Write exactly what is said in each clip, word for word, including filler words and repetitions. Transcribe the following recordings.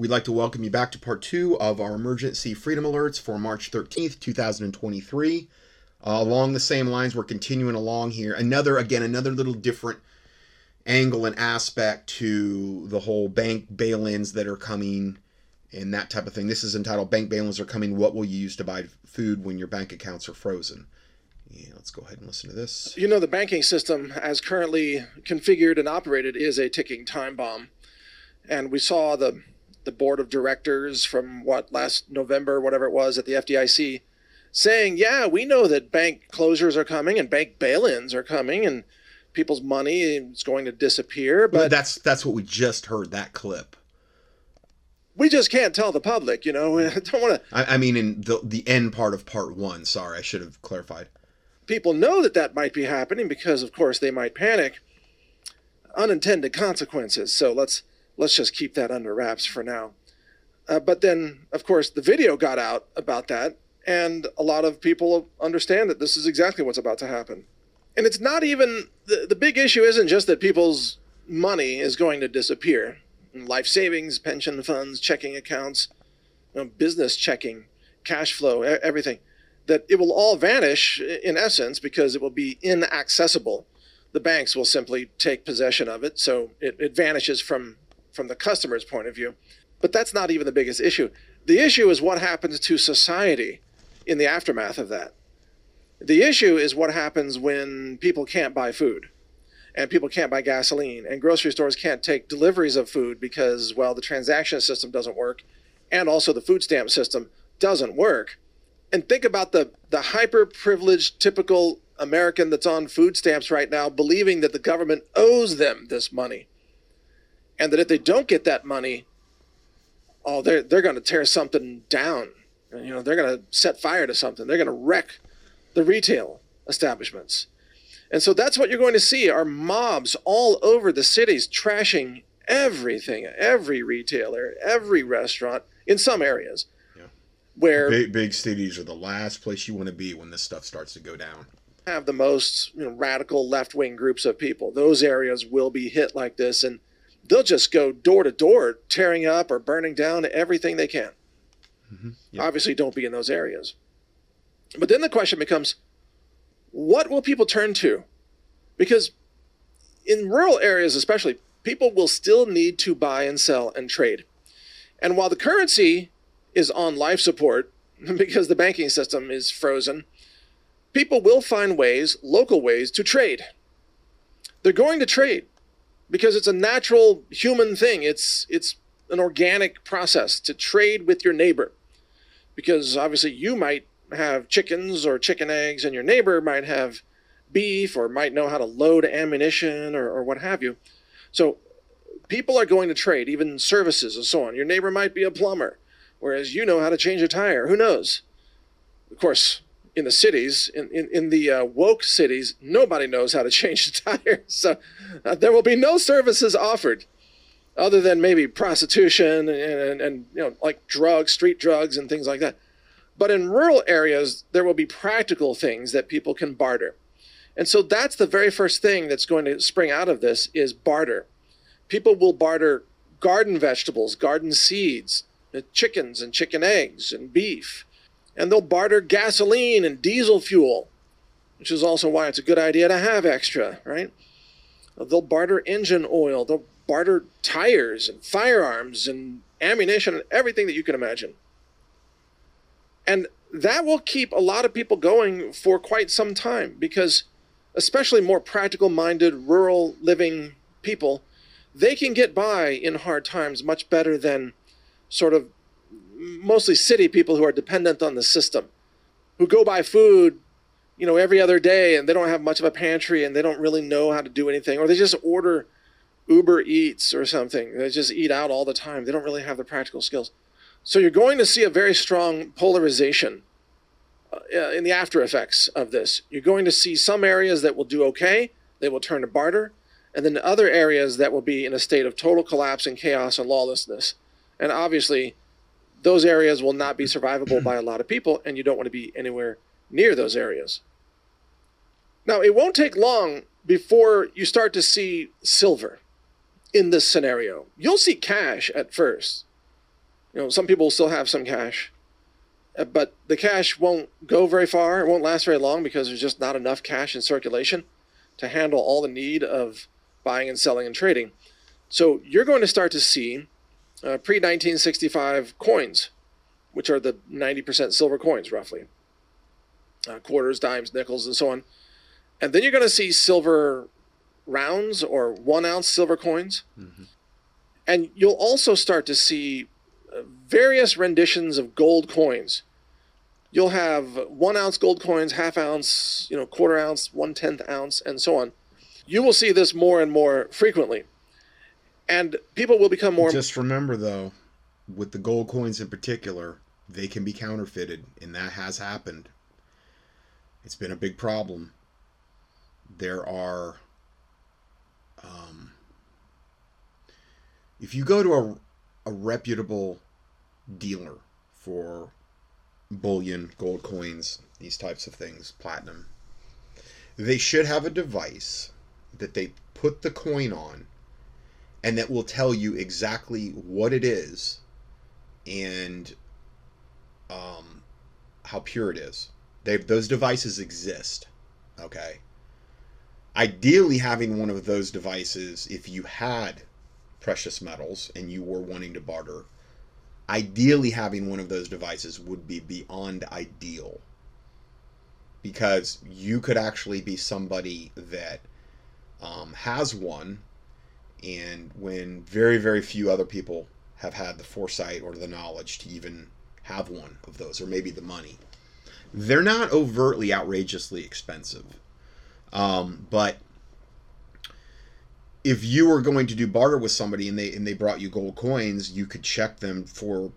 We'd like to welcome you back to part two of our emergency freedom alerts for March thirteenth, two thousand twenty-three. Uh, along the same lines, we're continuing along here. Another, again, another little different angle and aspect to the whole bank bail-ins that are coming and that type of thing. This is entitled, Bank Bail-ins Are Coming, What Will You Use to Buy Food When Your Bank Accounts Are Frozen? Yeah, let's go ahead and listen to this. You know, the banking system as currently configured and operated is a ticking time bomb. And we saw the the board of directors from what last November, whatever it was, at the F D I C saying, yeah, we know that bank closures are coming and bank bail-ins are coming and people's money is going to disappear. But that's that's what we just heard, that clip. We just can't tell the public, you know, I don't want to. I, I mean, in the, the end part of part one, sorry, I should have clarified. People know that that might be happening because, of course, they might panic. Unintended consequences. So let's Let's just keep that under wraps for now. Uh, but then, of course, the video got out about that, and a lot of people understand that this is exactly what's about to happen. And it's not even, the, the big issue isn't just that people's money is going to disappear. Life savings, pension funds, checking accounts, you know, business checking, cash flow, everything. That it will all vanish, in essence, because it will be inaccessible. The banks will simply take possession of it, so it, it vanishes from from the customer's point of view. But that's not even the biggest issue. The issue is what happens to society in the aftermath of that. The issue is what happens when people can't buy food and people can't buy gasoline and grocery stores can't take deliveries of food because, well, the transaction system doesn't work and also the food stamp system doesn't work. And think about the, the hyper-privileged, typical American that's on food stamps right now believing that the government owes them this money. And that if they don't get that money, oh, they're, they're going to tear something down. You know, they're going to set fire to something. They're going to wreck the retail establishments. And so that's what you're going to see are mobs all over the cities trashing everything, every retailer, every restaurant in some areas. Yeah. Where big, big cities are the last place you want to be when this stuff starts to go down. Have the most, you know, radical left-wing groups of people. Those areas will be hit like this. And they'll just go door to door, tearing up or burning down everything they can. Mm-hmm. Yep. Obviously, don't be in those areas. But then the question becomes, what will people turn to? Because in rural areas especially, people will still need to buy and sell and trade. And while the currency is on life support because the banking system is frozen, people will find ways, local ways, to trade. They're going to trade. Because it's a natural human thing. It's it's an organic process to trade with your neighbor. Because obviously you might have chickens or chicken eggs and your neighbor might have beef or might know how to load ammunition or, or what have you. So people are going to trade, even services and so on. Your neighbor might be a plumber, whereas you know how to change a tire. Who knows? Of course, in the cities, in, in, in the uh, woke cities, nobody knows how to change the tires. So uh, there will be no services offered other than maybe prostitution and, and, and, you know, like drugs, street drugs and things like that. But in rural areas, there will be practical things that people can barter. And so that's the very first thing that's going to spring out of this is barter. People will barter garden vegetables, garden seeds, chickens and chicken eggs and beef. And they'll barter gasoline and diesel fuel, which is also why it's a good idea to have extra, right? They'll barter engine oil. They'll barter tires and firearms and ammunition and everything that you can imagine. And that will keep a lot of people going for quite some time because especially more practical-minded, rural living people, they can get by in hard times much better than sort of mostly city people who are dependent on the system, who go buy food, you know, every other day and they don't have much of a pantry and they don't really know how to do anything, or they just order Uber Eats or something. They just eat out all the time. They don't really have the practical skills. So you're going to see a very strong polarization uh, in the after effects of this. You're going to see some areas that will do okay. They will turn to barter. And then other areas that will be in a state of total collapse and chaos and lawlessness. And obviously, those areas will not be survivable by a lot of people, and you don't want to be anywhere near those areas. Now, it won't take long before you start to see silver in this scenario. You'll see cash at first. you know, some people still have some cash, but the cash won't go very far. It won't last very long because there's just not enough cash in circulation to handle all the need of buying and selling and trading. So you're going to start to see uh, pre nineteen sixty-five coins, which are the ninety percent silver coins, roughly. Uh, quarters, dimes, nickels, and so on. And then you're going to see silver rounds or one ounce silver coins. Mm-hmm. And you'll also start to see various renditions of gold coins. You'll have one ounce gold coins, half ounce, you know, quarter ounce, one tenth ounce, and so on. You will see this more and more frequently. And people will become more. Just remember, though, with the gold coins in particular, they can be counterfeited, and that has happened. It's been a big problem. There are, um, if you go to a, a reputable dealer for bullion, gold coins, these types of things, platinum, they should have a device that they put the coin on and that will tell you exactly what it is and um, how pure it is. They've, those devices exist, okay? Ideally, having one of those devices, if you had precious metals and you were wanting to barter, ideally having one of those devices would be beyond ideal, because you could actually be somebody that um, has one, and when very, very few other people have had the foresight or the knowledge to even have one of those, or maybe the money. They're not overtly outrageously expensive, um, but if you were going to do barter with somebody and they and they brought you gold coins, you could check them for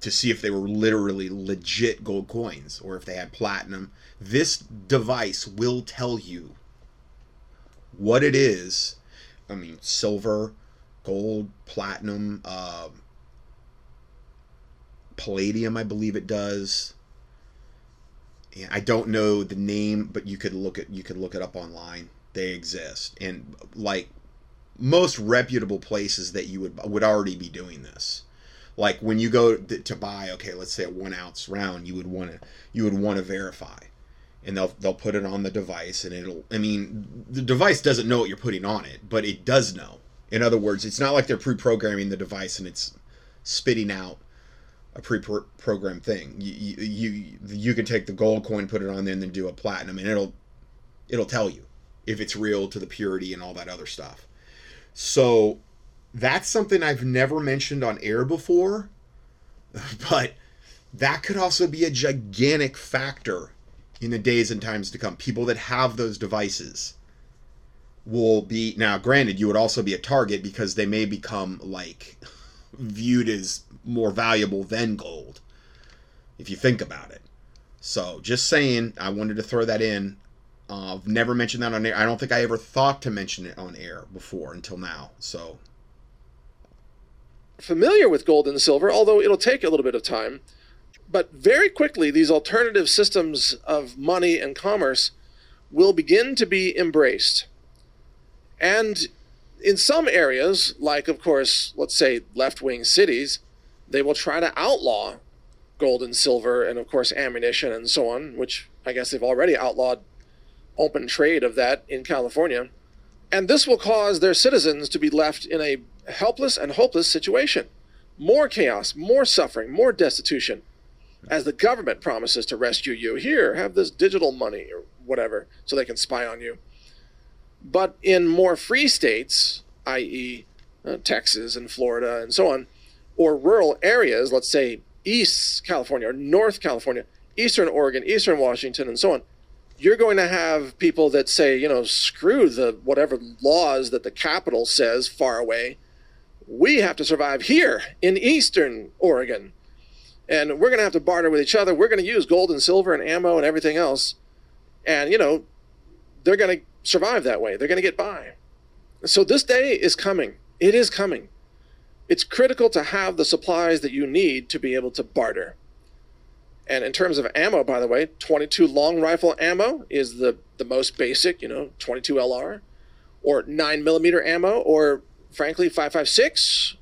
to see if they were literally legit gold coins or if they had platinum. This device will tell you what it is. I mean, silver, gold, platinum, uh, palladium, I believe it does. I don't know the name, but you could look at you could look it up online. They exist, and like most reputable places that you would would already be doing this. Like when you go to buy, okay, let's say a one ounce round, you would want to you would want to verify, and they'll they'll put it on the device, and it'll. I mean, the device doesn't know what you're putting on it, but it does know. In other words, it's not like they're pre-programming the device and it's spitting out a pre-programmed thing. You, you you you can take the gold coin, put it on there, and then do a platinum, and it'll it'll tell you if it's real to the purity and all that other stuff. So that's something I've never mentioned on air before, but that could also be a gigantic factor in the days and times to come. People that have those devices will be, now granted, you would also be a target because they may become like viewed as more valuable than gold, if you think about it. So just saying, I wanted to throw that in. Uh, I've never mentioned that on air. I don't think I ever thought to mention it on air before until now. So familiar with gold and silver, although it'll take a little bit of time, but very quickly these alternative systems of money and commerce will begin to be embraced. And in some areas, like, of course, let's say left-wing cities, they will try to outlaw gold and silver and, of course, ammunition and so on, which I guess they've already outlawed open trade of that in California. And this will cause their citizens to be left in a helpless and hopeless situation. More chaos, more suffering, more destitution, as the government promises to rescue you. Here, have this digital money or whatever, so they can spy on you. But in more free states, that is uh, Texas and Florida and so on, or rural areas, let's say East California or North California, Eastern Oregon, Eastern Washington, and so on, you're going to have people that say, you know, screw the whatever laws that the capital says far away. We have to survive here in Eastern Oregon. And we're going to have to barter with each other. We're going to use gold and silver and ammo and everything else. And, you know, they're going to survive that way. They're going to get by. So this day is coming. It is coming. It's critical to have the supplies that you need to be able to barter. And in terms of ammo, by the way, twenty-two long rifle ammo is the, the most basic, you know, twenty-two L R, or nine millimeter ammo, or frankly, five five six.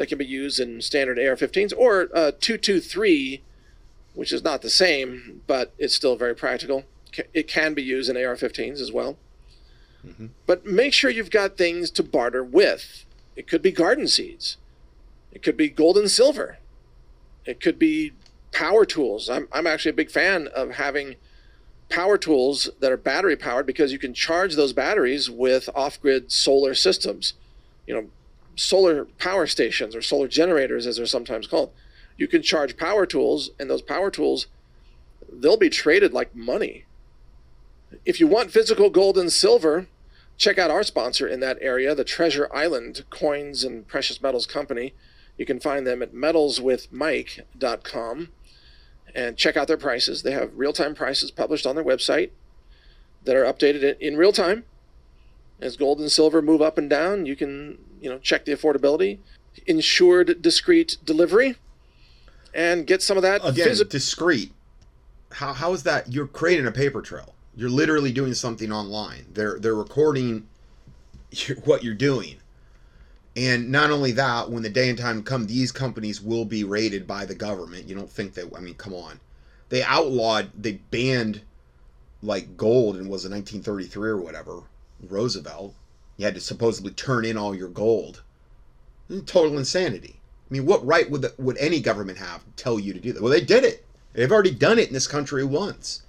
that can be used in standard A R fifteens, or uh, two two three, which is not the same, but it's still very practical. It can be used in A R fifteens as well. Mm-hmm. But make sure you've got things to barter with. It could be garden seeds. It could be gold and silver. It could be power tools. I'm, I'm actually a big fan of having power tools that are battery powered, because you can charge those batteries with off-grid solar systems. You know, solar power stations or solar generators, as they're sometimes called. You can charge power tools, and those power tools, they'll be traded like money. If you want physical gold and silver, check out our sponsor in that area, the Treasure Island Coins and Precious Metals Company. You can find them at metals with mike dot com and check out their prices. They have real-time prices published on their website that are updated in real time. As gold and silver move up and down, you can, you know, check the affordability, insured discrete delivery, and get some of that. Again, phys- discrete. How how is that? You're creating a paper trail. You're literally doing something online. They're they're recording what you're doing, and not only that, when the day and time come, these companies will be raided by the government. You don't think that? I mean, come on. They outlawed, they banned like gold, and was it nineteen thirty-three or whatever? Roosevelt, you had to supposedly turn in all your gold. Total insanity. I mean, what right would the, would any government have to tell you to do that? Well, they did it. They've already done it in this country once.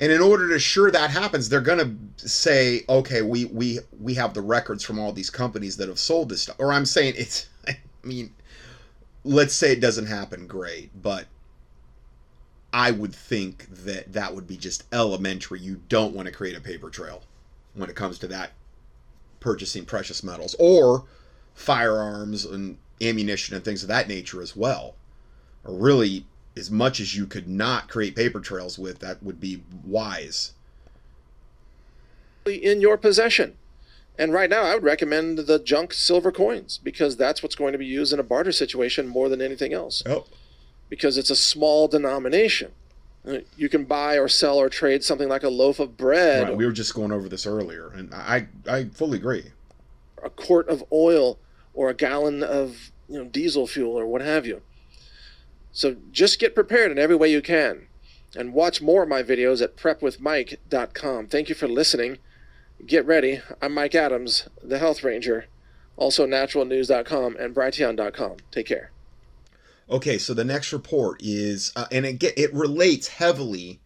And in order to assure that happens, they're going to say, okay, we we we have the records from all these companies that have sold this stuff. Or I'm saying it's, I mean, let's say it doesn't happen, great. But I would think that that would be just elementary. You don't want to create a paper trail when it comes to that, purchasing precious metals or firearms and ammunition and things of that nature as well. Or really, as much as you could not create paper trails with, that would be wise. In your possession. And right now, I would recommend the junk silver coins, because that's what's going to be used in a barter situation more than anything else. Oh. Because it's a small denomination. You can buy or sell or trade something like a loaf of bread. Right, we were just going over this earlier, and I, I fully agree. A quart of oil or a gallon of, you know, diesel fuel or what have you. So just get prepared in every way you can. And watch more of my videos at prep with mike dot com. Thank you for listening. Get ready. I'm Mike Adams, the Health Ranger, also natural news dot com and brighteon dot com. Take care. Okay, so the next report is, uh, and it, it relates heavily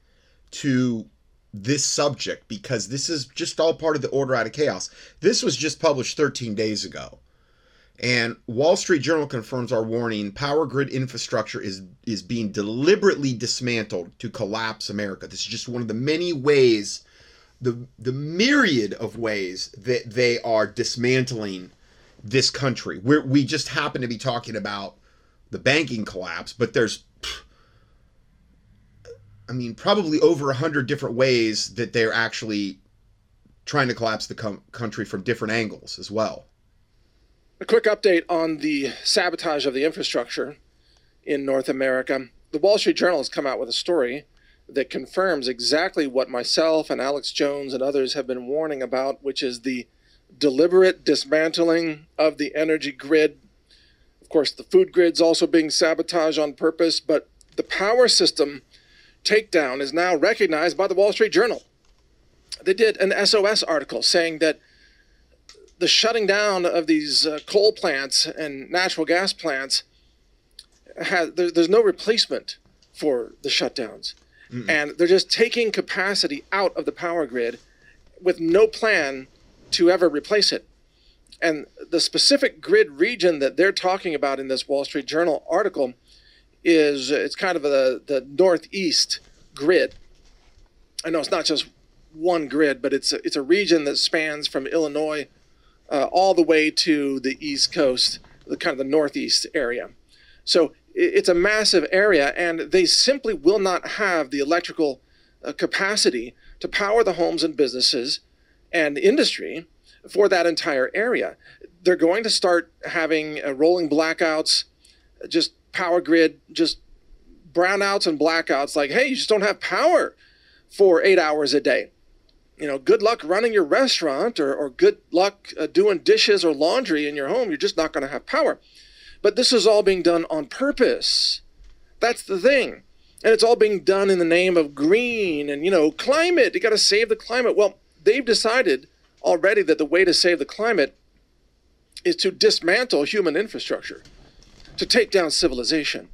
to this subject, because this is just all part of the order out of chaos. This was just published thirteen days ago. And Wall Street Journal confirms our warning, power grid infrastructure is, is being deliberately dismantled to collapse America. This is just one of the many ways, the, the myriad of ways that they are dismantling this country. We're, we just happen to be talking about the banking collapse, but there's, I mean, probably over a hundred different ways that they're actually trying to collapse the com- country from different angles as well. A quick update on the sabotage of the infrastructure in North America. The Wall Street Journal has come out with a story that confirms exactly what myself and Alex Jones and others have been warning about, which is the deliberate dismantling of the energy grid. Of course, the food grid's also being sabotaged on purpose, but the power system takedown is now recognized by the Wall Street Journal. They did an S O S article saying that the shutting down of these uh, coal plants and natural gas plants, has, there, there's no replacement for the shutdowns. Mm-mm. And they're just taking capacity out of the power grid with no plan to ever replace it. And the specific grid region that they're talking about in this Wall Street Journal article is, it's kind of the, the Northeast grid. I know it's not just one grid, but it's a, it's a region that spans from Illinois uh, all the way to the East Coast, the kind of the Northeast area. So it's a massive area, and they simply will not have the electrical uh, capacity to power the homes and businesses and industry for that entire area. They're going to start having uh, rolling blackouts, just power grid, just brownouts and blackouts. Like, hey, you just don't have power for eight hours a day. You know, good luck running your restaurant or, or good luck uh, doing dishes or laundry in your home. You're just not going to have power. But this is all being done on purpose. That's the thing. And it's all being done in the name of green and, you know, climate. You got to save the climate. Well, they've decided already that the way to save the climate is to dismantle human infrastructure, to take down civilization.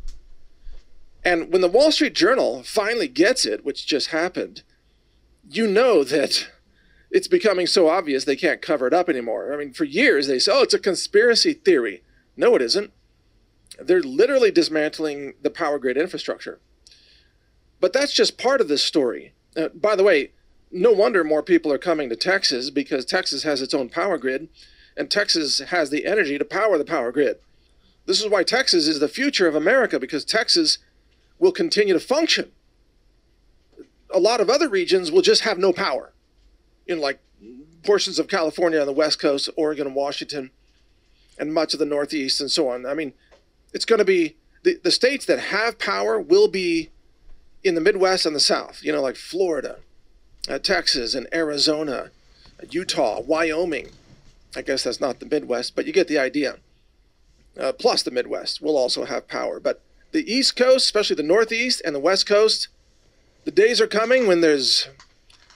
And when the Wall Street Journal finally gets it, which just happened, you know that it's becoming so obvious they can't cover it up anymore. I mean, for years they say, oh, it's a conspiracy theory. No, it isn't. They're literally dismantling the power grid infrastructure. But that's just part of this story. Uh, by the way, no wonder more people are coming to Texas, because Texas has its own power grid, and Texas has the energy to power the power grid. This is why Texas is the future of America, because Texas will continue to function. A lot of other regions will just have no power, in like portions of California on the West Coast, Oregon and Washington, and much of the Northeast and so on. I mean, it's going to be the, the states that have power will be in the Midwest and the South, you know, like Florida, uh, Texas and Arizona, Utah, Wyoming. I guess that's not the Midwest, but you get the idea. Uh, plus the Midwest will also have power. But the East Coast, especially the Northeast and the West Coast, the days are coming when there's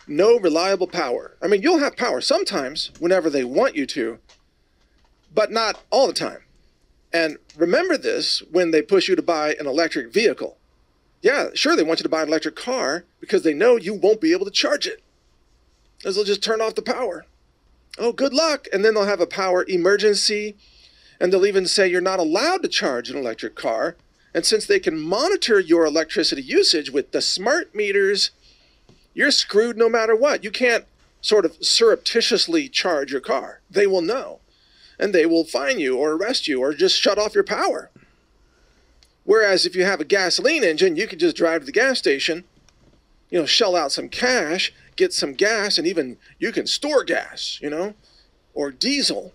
no reliable power. I mean, you'll have power sometimes whenever they want you to, but not all the time. And remember this when they push you to buy an electric vehicle. Yeah, sure, they want you to buy an electric car because they know you won't be able to charge it, because they'll just turn off the power. Oh, good luck. And then they'll have a power emergency, and they'll even say you're not allowed to charge an electric car. And since they can monitor your electricity usage with the smart meters, you're screwed no matter what. You can't sort of surreptitiously charge your car. They will know, and they will fine you or arrest you or just shut off your power. Whereas if you have a gasoline engine, you can just drive to the gas station, you know, shell out some cash, get some gas, and even you can store gas, you know, or diesel.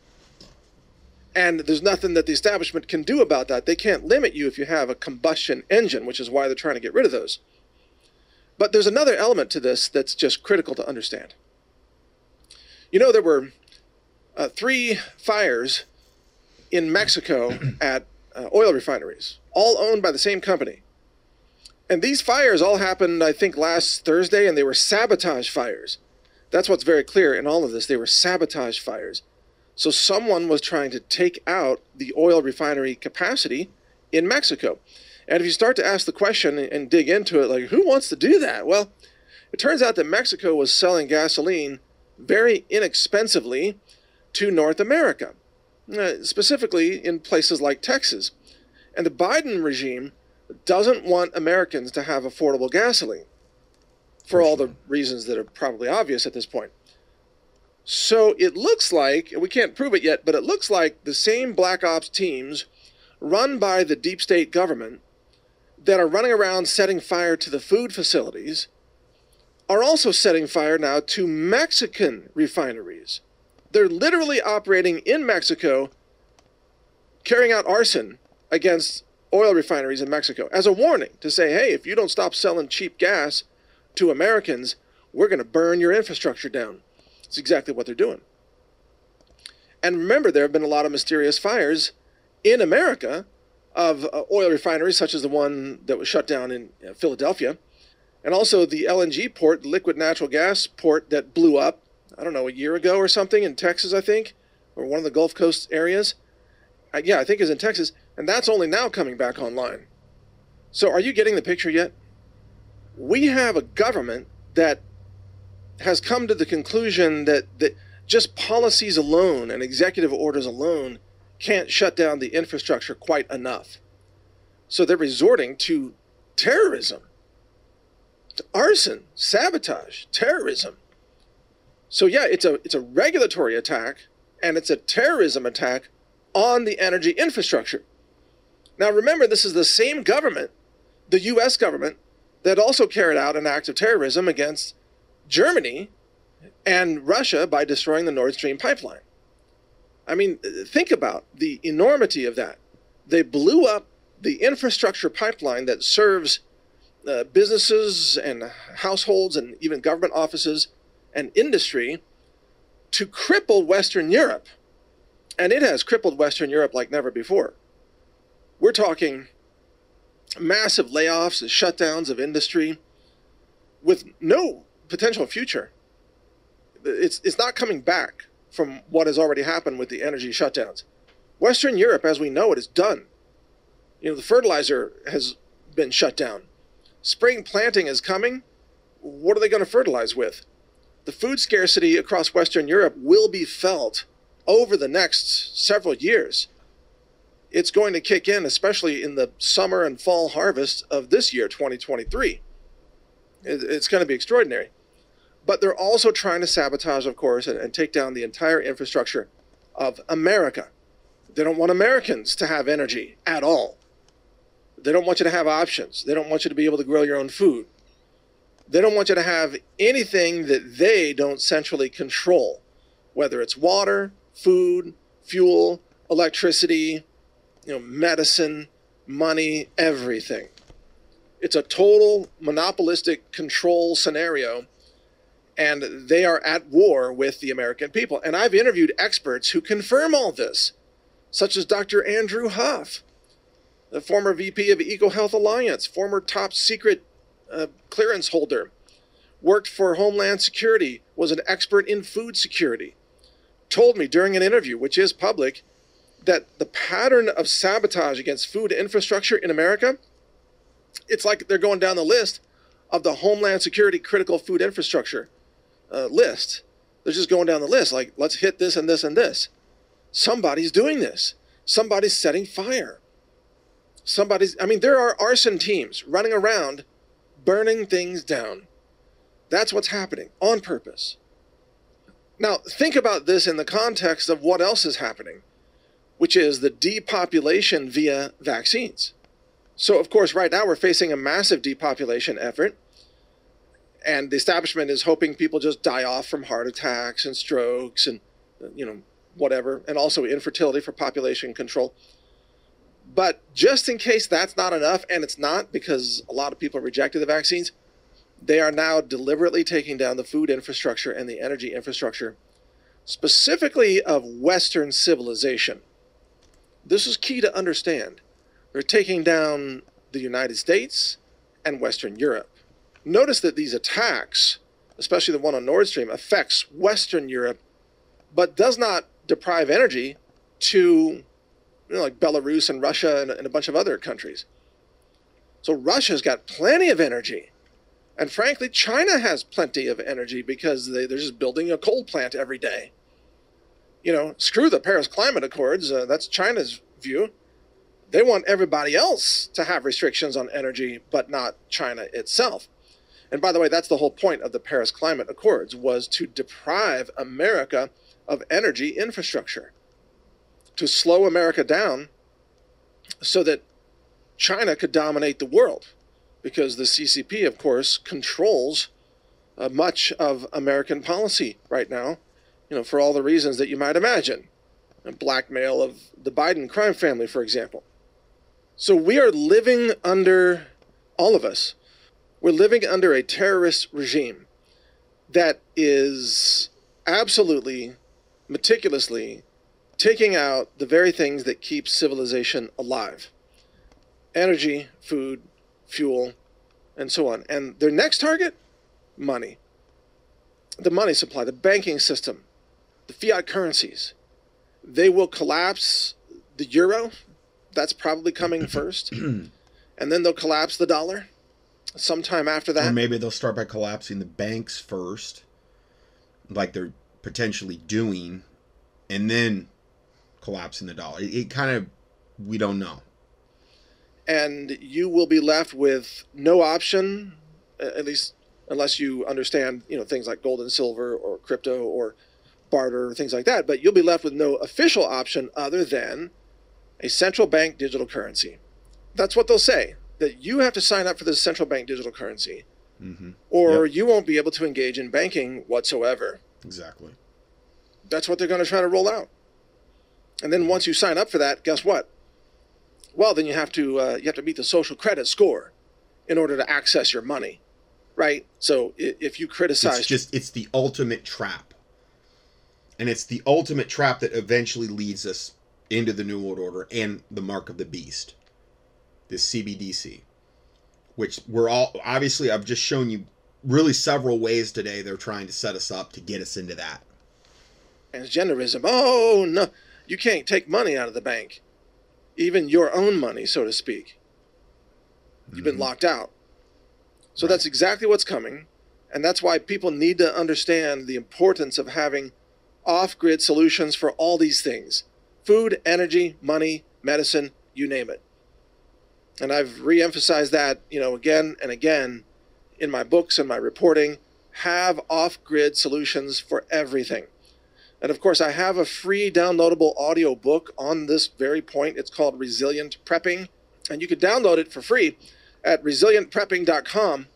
And there's nothing that the establishment can do about that. They can't limit you if you have a combustion engine, which is why they're trying to get rid of those. But there's another element to this that's just critical to understand. You know, there were uh, three fires in Mexico at uh, oil refineries, all owned by the same company. And these fires all happened, I think, last Thursday, and they were sabotage fires. That's what's very clear in all of this. They were sabotage fires. So someone was trying to take out the oil refinery capacity in Mexico. And if you start to ask the question and dig into it, like, who wants to do that? Well, it turns out that Mexico was selling gasoline very inexpensively to North America, specifically in places like Texas. And the Biden regime doesn't want Americans to have affordable gasoline for all the reasons that are probably obvious at this point. So it looks like, and we can't prove it yet, but it looks like the same black ops teams run by the deep state government that are running around setting fire to the food facilities are also setting fire now to Mexican refineries. They're literally operating in Mexico, carrying out arson against oil refineries in Mexico as a warning to say, hey, if you don't stop selling cheap gas to Americans, we're going to burn your infrastructure down. It's exactly what they're doing. And remember, there have been a lot of mysterious fires in America of uh, oil refineries, such as the one that was shut down in uh, Philadelphia, and also the L N G port, liquid natural gas port, that blew up, I don't know, a year ago or something in Texas, I think, or one of the Gulf Coast areas. Uh, yeah, I think it's in Texas. And that's only now coming back online. So are you getting the picture yet? We have a government that has come to the conclusion that, that just policies alone and executive orders alone can't shut down the infrastructure quite enough. So they're resorting to terrorism, to arson, sabotage, terrorism. So yeah, it's a, it's a regulatory attack, and it's a terrorism attack on the energy infrastructure. Now remember, this is the same government, the U S government, that also carried out an act of terrorism against Germany and Russia by destroying the Nord Stream pipeline. I mean, think about the enormity of that. They blew up the infrastructure pipeline that serves uh, businesses and households and even government offices and industry to cripple Western Europe. And it has crippled Western Europe like never before. We're talking massive layoffs and shutdowns of industry with no potential future. It's, it's not coming back from what has already happened with the energy shutdowns. Western Europe, as we know it, is done. You know, the fertilizer has been shut down. Spring planting is coming. What are they going to fertilize with? The food scarcity across Western Europe will be felt over the next several years. It's going to kick in, especially in the summer and fall harvest of this year, twenty twenty-three. It's going to be extraordinary. But they're also trying to sabotage, of course, and, and take down the entire infrastructure of America. They don't want Americans to have energy at all. They don't want you to have options. They don't want you to be able to grow your own food. They don't want you to have anything that they don't centrally control, whether it's water, food, fuel, electricity, you know, medicine, money, everything. It's a total monopolistic control scenario, and they are at war with the American people. And I've interviewed experts who confirm all this, such as Doctor Andrew Huff, the former V P of EcoHealth Alliance, former top secret uh, clearance holder, worked for Homeland Security, was an expert in food security, told me during an interview, which is public, that the pattern of sabotage against food infrastructure in America, it's like they're going down the list of the Homeland Security critical food infrastructure uh, list. They're just going down the list, like, let's hit this and this and this. Somebody's doing this. Somebody's setting fire. Somebody's, I mean, there are arson teams running around, burning things down. That's what's happening on purpose. Now, think about this in the context of what else is happening, which is the depopulation via vaccines. So, of course, right now we're facing a massive depopulation effort, and the establishment is hoping people just die off from heart attacks and strokes and, you know, whatever, and also infertility for population control. But just in case that's not enough, and it's not because a lot of people rejected the vaccines, they are now deliberately taking down the food infrastructure and the energy infrastructure, specifically of Western civilization. This is key to understand. They're taking down the United States and Western Europe. Notice that these attacks, especially the one on Nord Stream, affects Western Europe, but does not deprive energy to, you know, like Belarus and Russia and, and a bunch of other countries. So Russia's got plenty of energy. And frankly, China has plenty of energy because they, they're just building a coal plant every day. You know, screw the Paris Climate Accords. Uh, that's China's view. They want everybody else to have restrictions on energy, but not China itself. And by the way, that's the whole point of the Paris Climate Accords, was to deprive America of energy infrastructure, to slow America down so that China could dominate the world, because the C C P, of course, controls uh, much of American policy right now, you know, for all the reasons that you might imagine. And blackmail of the Biden crime family, for example. So we are living under, all of us, we're living under a terrorist regime that is absolutely, meticulously taking out the very things that keep civilization alive. Energy, food, fuel, and so on. And their next target? Money. The money supply, the banking system, the fiat currencies. They will collapse the euro. That's probably coming first. And then they'll collapse the dollar sometime after that. Or maybe they'll start by collapsing the banks first, like they're potentially doing, and then collapsing the dollar. It, it kind of, we don't know. And you will be left with no option, at least unless you understand, you know, things like gold and silver or crypto or barter or things like that. But you'll be left with no official option other than a central bank digital currency. That's what they'll say, that you have to sign up for this central bank digital currency, mm-hmm. or yep. you won't be able to engage in banking whatsoever. Exactly. That's what they're going to try to roll out. And then once you sign up for that, guess what? Well, then you have to uh, you have to meet the social credit score in order to access your money, right? So if you criticize, it's just it's the ultimate trap, and it's the ultimate trap that eventually leads us into the New World Order and the mark of the beast. this C B D C, which we're all, obviously, I've just shown you really several ways today they're trying to set us up to get us into that. Transgenderism. Oh, no, you can't take money out of the bank, even your own money, so to speak. You've mm-hmm. been locked out. So right. That's exactly what's coming. And that's why people need to understand the importance of having off-grid solutions for all these things. Food, energy, money, medicine, you name it. And I've re-emphasized that, you know, again and again in my books and my reporting. Have off-grid solutions for everything. And of course, I have a free downloadable audio book on this very point. It's called Resilient Prepping. And you can download it for free at resilient prepping dot com.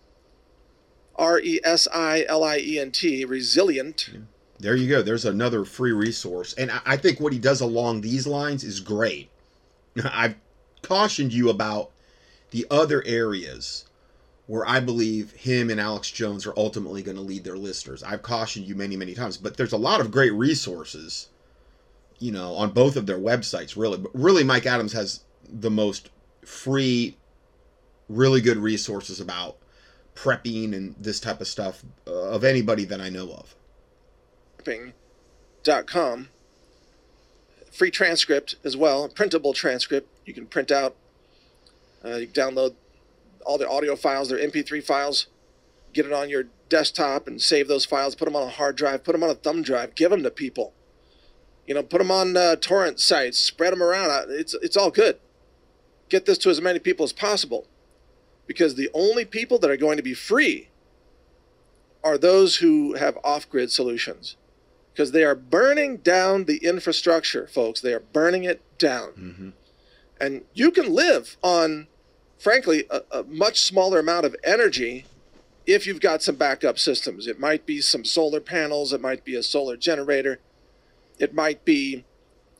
R E S I L I E N T, Resilient. There you go. There's another free resource. And I think what he does along these lines is great. I've cautioned you about the other areas where I believe him and Alex Jones are ultimately going to lead their listeners. I've cautioned you many, many times. But there's a lot of great resources, you know, on both of their websites, really. But really, Mike Adams has the most free, really good resources about prepping and this type of stuff uh, of anybody that I know of. prepping dot com. Free transcript as well, printable transcript. You can print out, uh, you can download all the audio files, their M P three files, get it on your desktop and save those files, put them on a hard drive, put them on a thumb drive, give them to people. You know, put them on uh, torrent sites, spread them around. It's, it's all good. Get this to as many people as possible. Because the only people that are going to be free are those who have off-grid solutions. Because they are burning down the infrastructure, folks. They are burning it down. Mm-hmm. And you can live on, frankly, a, a much smaller amount of energy if you've got some backup systems. It might be some solar panels. It might be a solar generator. It might be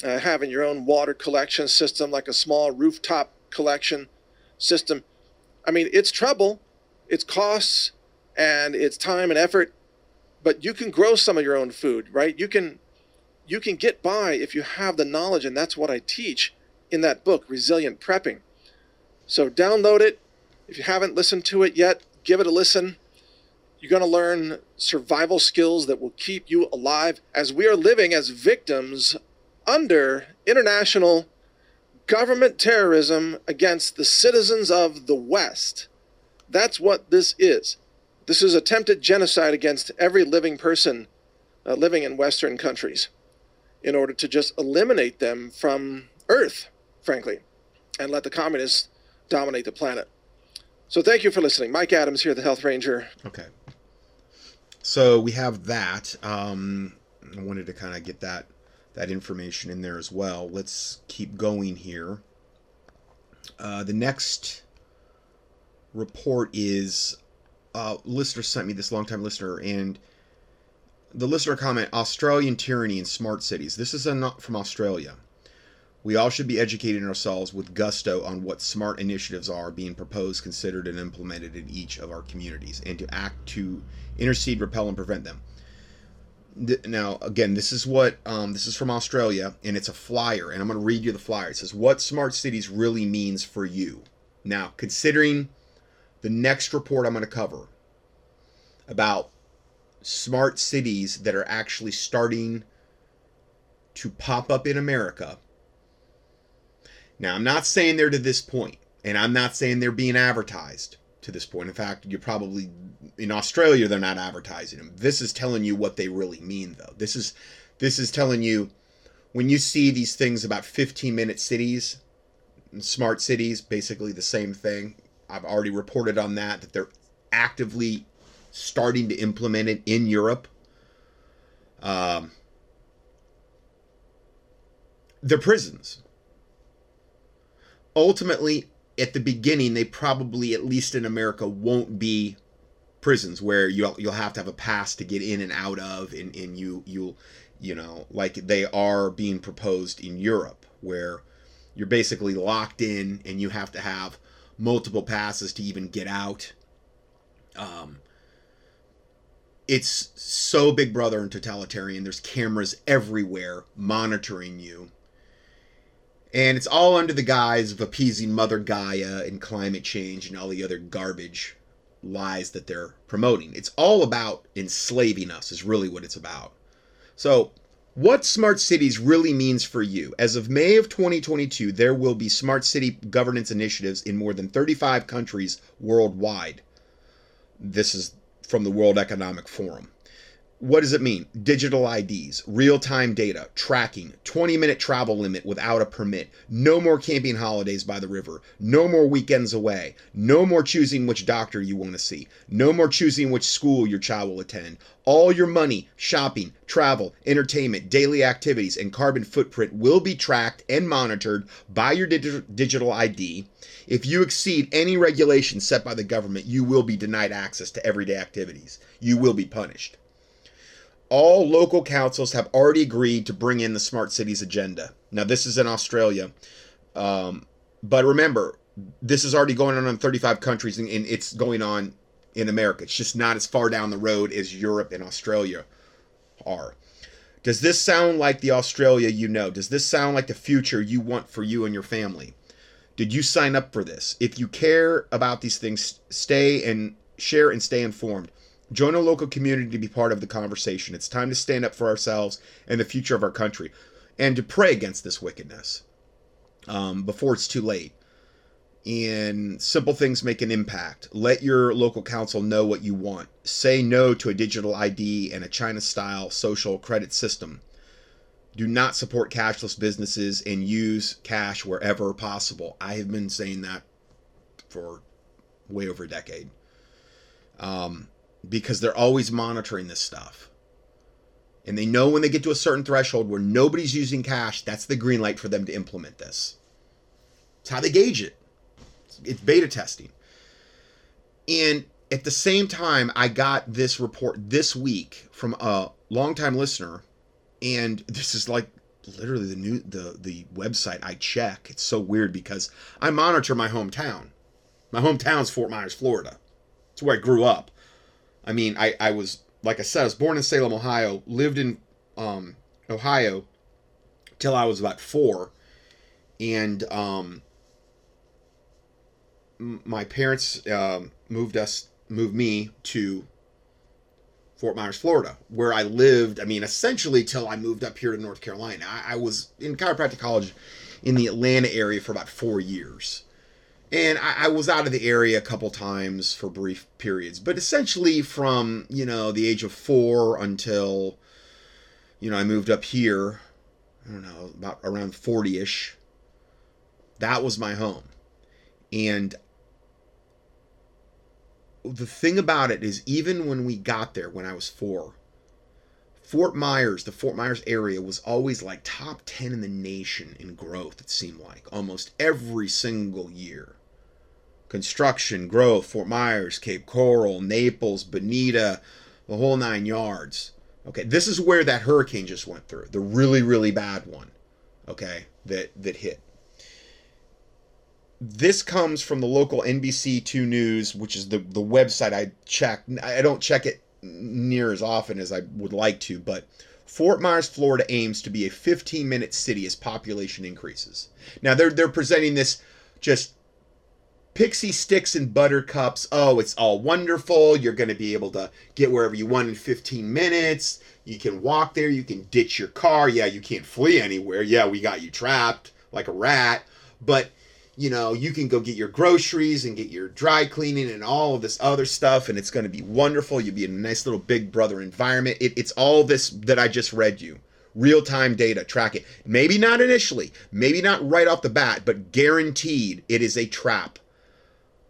uh, having your own water collection system, like a small rooftop collection system. I mean, it's trouble, it's costs, and it's time and effort, but you can grow some of your own food, right? You can you can get by if you have the knowledge, and that's what I teach in that book, Resilient Prepping. So download it. If you haven't listened to it yet, give it a listen. You're going to learn survival skills that will keep you alive as we are living as victims under international government terrorism against the citizens of the West. That's what this is. This is attempted genocide against every living person uh, living in Western countries in order to just eliminate them from Earth, frankly, and let the communists dominate the planet. So thank you for listening. Mike Adams here, the Health Ranger. Okay. So we have that. Um, I wanted to kind of get that that information in there as well. Let's keep going here. Uh, the next report is, uh, listener sent me this, long-time listener, and the listener comment, Australian tyranny in smart cities. This is a not from Australia. We all should be educating ourselves with gusto on what smart initiatives are being proposed, considered, and implemented in each of our communities, and to act to intercede, repel, and prevent them. Now, again, this is what um, this is from Australia, and it's a flyer, and I'm going to read you the flyer. It says, what smart cities really means for you. Now, considering the next report I'm going to cover about smart cities that are actually starting to pop up in America. Now, I'm not saying they're to this point, and I'm not saying they're being advertised to this point. In fact, you're probably, in Australia, they're not advertising them. This is telling you what they really mean, though. This is this is telling you, when you see these things about fifteen-minute cities, smart cities, basically the same thing. I've already reported on that, that they're actively starting to implement it in Europe. Um, they're prisons. Ultimately, at the beginning, they probably, at least in America, won't be prisons where you'll you'll have to have a pass to get in and out of, and, and you you'll you know, like they are being proposed in Europe, where you're basically locked in and you have to have multiple passes to even get out. Um, it's so Big Brother and totalitarian. There's cameras everywhere monitoring you. And it's all under the guise of appeasing Mother Gaia and climate change and all the other garbage lies that they're promoting. It's all about enslaving us is really what it's about. So what smart cities really means for you. As of May of twenty twenty-two, there will be smart city governance initiatives in more than thirty-five countries worldwide. This is from the World Economic Forum. What does it mean? Digital I Ds, real-time data, tracking, twenty-minute travel limit without a permit, no more camping holidays by the river, no more weekends away, no more choosing which doctor you want to see, no more choosing which school your child will attend. All your money, shopping, travel, entertainment, daily activities, and carbon footprint will be tracked and monitored by your dig- digital I D. If you exceed any regulation set by the government, you will be denied access to everyday activities. You will be punished. All local councils have already agreed to bring in the smart cities agenda. Now, this is in Australia. Um, but remember, this is already going on in thirty-five countries, and, and it's going on in America. It's just not as far down the road as Europe and Australia are. Does this sound like the Australia you know? Does this sound like the future you want for you and your family? Did you sign up for this? If you care about these things, stay and share and stay informed. Join a local community to be part of the conversation. It's time to stand up for ourselves and the future of our country and to pray against this wickedness um, before it's too late. And simple things make an impact. Let your local council know what you want. Say no to a digital I D and a China-style social credit system. Do not support cashless businesses and use cash wherever possible. I have been saying that for way over a decade. Um... Because they're always monitoring this stuff. And they know when they get to a certain threshold where nobody's using cash, that's the green light for them to implement this. It's how they gauge it. It's beta testing. And at the same time, I got this report this week from a longtime listener. And this is like literally the new the, the website I check. It's so weird because I monitor my hometown. My hometown's Fort Myers, Florida. It's where I grew up. I mean, I, I was, like I said, I was born in Salem, Ohio, lived in um, Ohio till I was about four. And um, my parents um, moved us, moved me to Fort Myers, Florida, where I lived, I mean, essentially till I moved up here to North Carolina. I, I was in chiropractic college in the Atlanta area for about four years. And I, I was out of the area a couple times for brief periods, but essentially from, you know, the age of four until, you know, I moved up here, I don't know, about around forty-ish, that was my home. And the thing about it is even when we got there, when I was four, Fort Myers, the Fort Myers area was always like top ten in the nation in growth, it seemed like, almost every single year. Construction, growth, Fort Myers, Cape Coral, Naples, Bonita, the whole nine yards. Okay, this is where that hurricane just went through, the really, really bad one, okay, that, that hit. This comes from the local N B C two News, which is the, the website I check. I don't check it near as often as I would like to, but Fort Myers, Florida aims to be a fifteen-minute city as population increases. Now, they're they're presenting this just pixie sticks and buttercups. Oh, it's all wonderful. You're going to be able to get wherever you want in fifteen minutes. You can walk there. You can ditch your car. Yeah, you can't flee anywhere. Yeah, we got you trapped like a rat. But, you know, you can go get your groceries and get your dry cleaning and all of this other stuff, and it's going to be wonderful. You'll be in a nice little Big Brother environment. It, it's all this that I just read you. Real-time data, track it. Maybe not initially, maybe not right off the bat, but guaranteed it is a trap.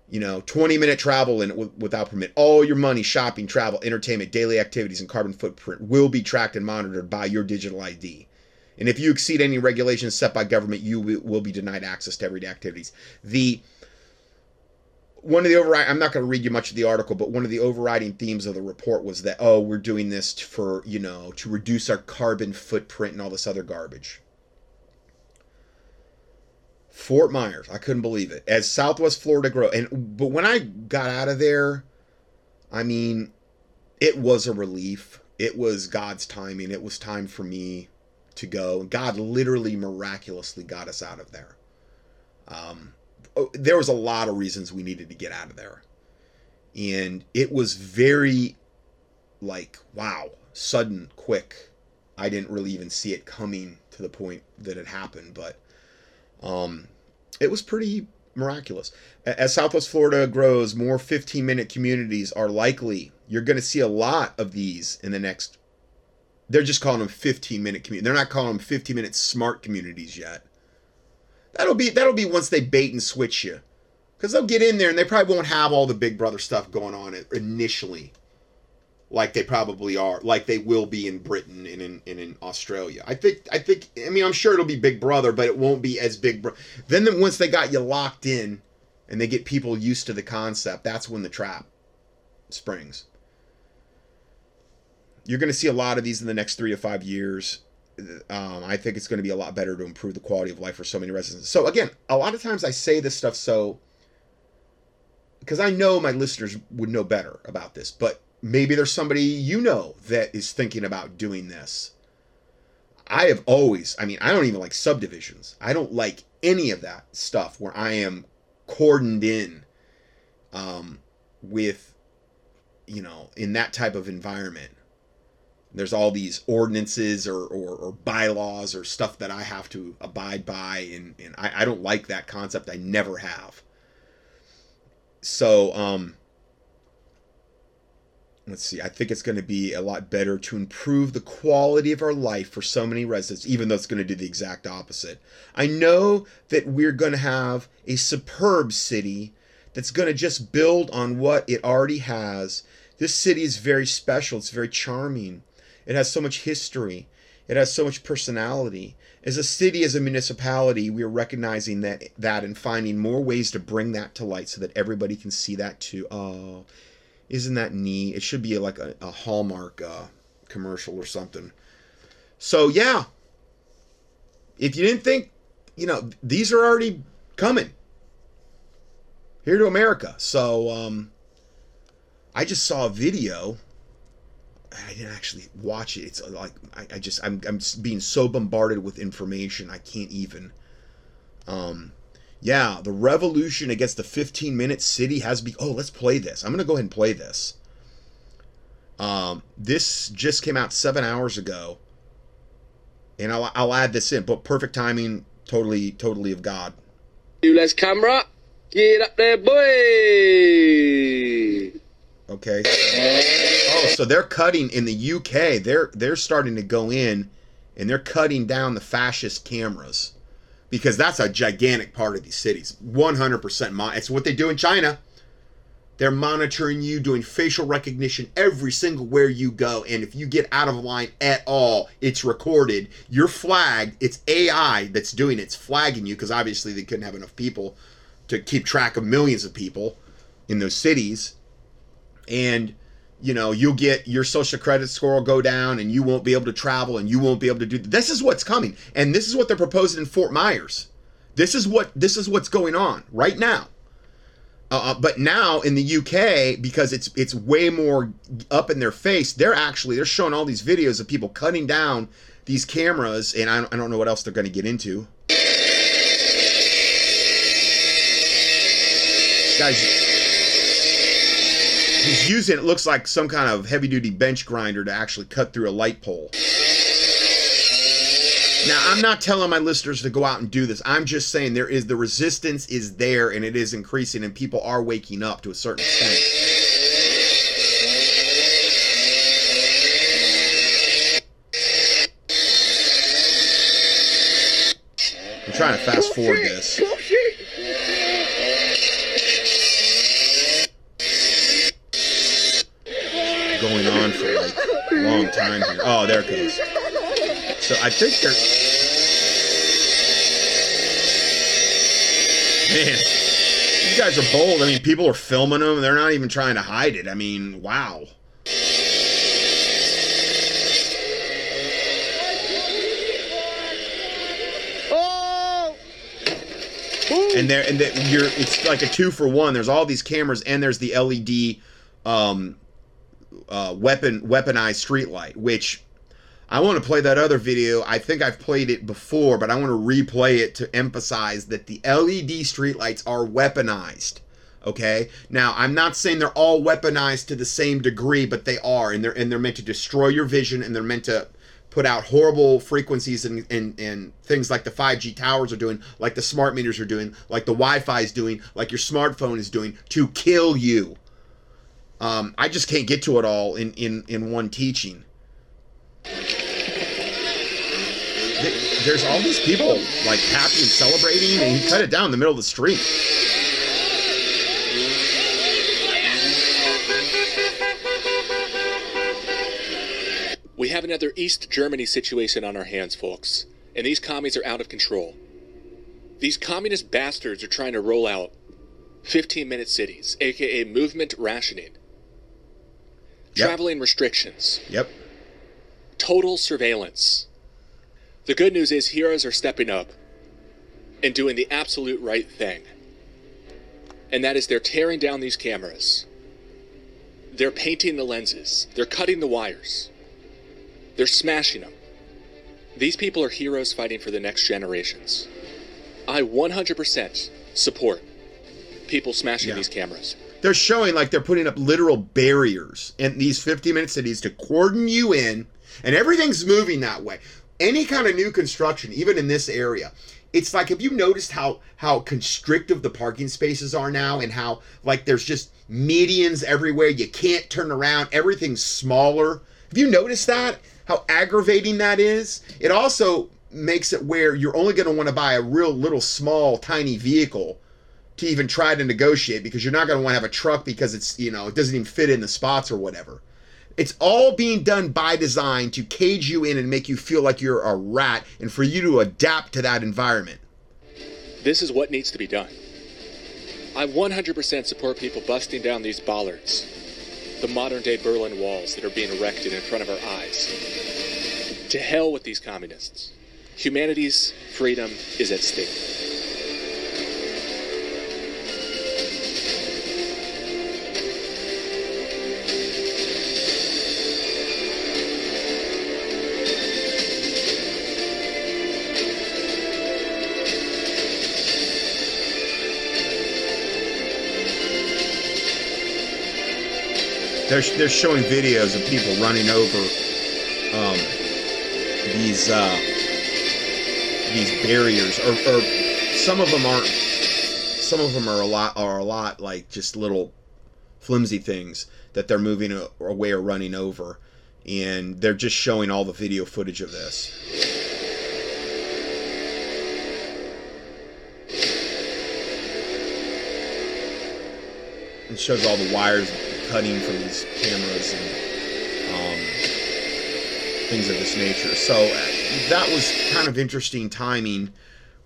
You know, twenty-minute travel in w- without permit. All your money, shopping, travel, entertainment, daily activities, and carbon footprint will be tracked and monitored by your digital I D. And if you exceed any regulations set by government, you will be denied access to everyday activities. The one of the overriding, I'm not going to read you much of the article, but one of the overriding themes of the report was that, oh, we're doing this for, you know, to reduce our carbon footprint and all this other garbage. Fort Myers, I couldn't believe it. As Southwest Florida grows, and but when I got out of there, I mean, it was a relief. It was God's timing. It was time for me to go. God literally miraculously got us out of there. Um, there was a lot of reasons we needed to get out of there. And it was very, like, wow, sudden, quick. I didn't really even see it coming to the point that it happened, but um, it was pretty miraculous. As Southwest Florida grows, more fifteen-minute communities are likely. You're going to see a lot of these in the next. They're just calling them fifteen-minute communities. They're not calling them fifteen-minute smart communities yet. That'll be that'll be once they bait and switch you, because they'll get in there and they probably won't have all the Big Brother stuff going on initially, like they probably are, like they will be in Britain and in and in Australia. I think I think I mean I'm sure it'll be Big Brother, but it won't be as Big Brother. Then the, once they got you locked in, and they get people used to the concept, that's when the trap springs. You're going to see a lot of these in the next three to five years. Um, I think it's going to be a lot better to improve the quality of life for so many residents. So again, a lot of times I say this stuff so because I know my listeners would know better about this, but maybe there's somebody you know that is thinking about doing this. I have always, I mean, I don't even like subdivisions. I don't like any of that stuff where I am cordoned in um, with, you know, in that type of environment. There's all these ordinances or, or, or bylaws or stuff that I have to abide by. And, and I, I don't like that concept. I never have. So, um, let's see. I think it's going to be a lot better to improve the quality of our life for so many residents, even though it's going to do the exact opposite. I know that we're going to have a superb city that's going to just build on what it already has. This city is very special. It's very charming. It has so much history. It has so much personality. As a city, as a municipality, we are recognizing that that and finding more ways to bring that to light so that everybody can see that too. Oh, isn't that neat? It should be like a, a Hallmark uh, commercial or something. So yeah, if you didn't think, you know, these are already coming here to America. So um, I just saw a video. I didn't actually watch it. It's like I, I just I'm I'm being so bombarded with information I can't even. Um, yeah, the revolution against the fifteen-minute city has be. Oh, let's play this. I'm gonna go ahead and play this. Um, this just came out seven hours ago, and I'll I'll add this in. But perfect timing, totally totally of God. You less camera, get up there, boy. Okay. Oh, so they're cutting in the U K. They're they're starting to go in, and they're cutting down the fascist cameras, because that's a gigantic part of these cities. one hundred percent. Mon- it's what they do in China. They're monitoring you, doing facial recognition every single where you go, and if you get out of line at all, it's recorded. You're flagged. It's A I that's doing it. It's flagging you because obviously they couldn't have enough people to keep track of millions of people in those cities. And, you know, you'll get your social credit score will go down and you won't be able to travel and you won't be able to do. This is what's coming. And this is what they're proposing in Fort Myers. This is what this is what's going on right now. Uh, but now in the U K, because it's it's way more up in their face, they're actually they're showing all these videos of people cutting down these cameras. And I don't, I don't know what else they're going to get into. Guys. He's using, it looks like some kind of heavy-duty bench grinder to actually cut through a light pole. Now, I'm not telling my listeners to go out and do this. I'm just saying there is the resistance is there, and it is increasing, and people are waking up to a certain extent. I'm trying to fast forward this. Going on for like a long time here. Oh, there it goes. So I think they're. Man, these guys are bold. I mean, people are filming them. They're not even trying to hide it. I mean, wow. And there, and that you're. It's like a two for one. There's all these cameras, and there's the L E D. Um, Uh, weapon weaponized streetlight, which I want to play that other video. I think I've played it before, but I want to replay it to emphasize that the L E D streetlights are weaponized. Okay, now I'm not saying they're all weaponized to the same degree, but they are, and they're and they're meant to destroy your vision, and they're meant to put out horrible frequencies and, and, and things like the five G towers are doing, like the smart meters are doing, like the Wi-Fi is doing, like your smartphone is doing, to kill you. Um, I just can't get to it all in, in, in one teaching. There's all these people like happy and celebrating, and you cut it down in the middle of the street. We have another East Germany situation on our hands, folks, and these commies are out of control. These communist bastards are trying to roll out fifteen-minute cities, aka movement rationing, yep. Traveling restrictions, yep, total surveillance. The good news is heroes are stepping up and doing the absolute right thing, and that is they're tearing down these cameras. They're painting the lenses. They're cutting the wires. They're smashing them. These people are heroes fighting for the next generations. I one hundred percent support people smashing yeah. these cameras. They're showing like they're putting up literal barriers in these fifteen-minute cities to cordon you in, and everything's moving that way. Any kind of new construction, even in this area, it's like, have you noticed how, how constrictive the parking spaces are now, and how like there's just medians everywhere, you can't turn around, everything's smaller? Have you noticed that? How aggravating that is. It also makes it where you're only going to want to buy a real little small tiny vehicle to even try to negotiate, because you're not going to want to have a truck because it's, you know, it doesn't even fit in the spots or whatever. It's all being done by design to cage you in and make you feel like you're a rat, and for you to adapt to that environment. This is what needs to be done. I one hundred percent support people busting down these bollards, the modern-day Berlin walls that are being erected in front of our eyes. To hell with these communists. Humanity's freedom is at stake. They're, they're showing videos of people running over um, these uh, these barriers, or, or some of them aren't. Some of them are a lot are a lot like just little flimsy things that they're moving away or running over, and they're just showing all the video footage of this. It shows all the wires cutting from these cameras and um, things of this nature. So uh, that was kind of interesting timing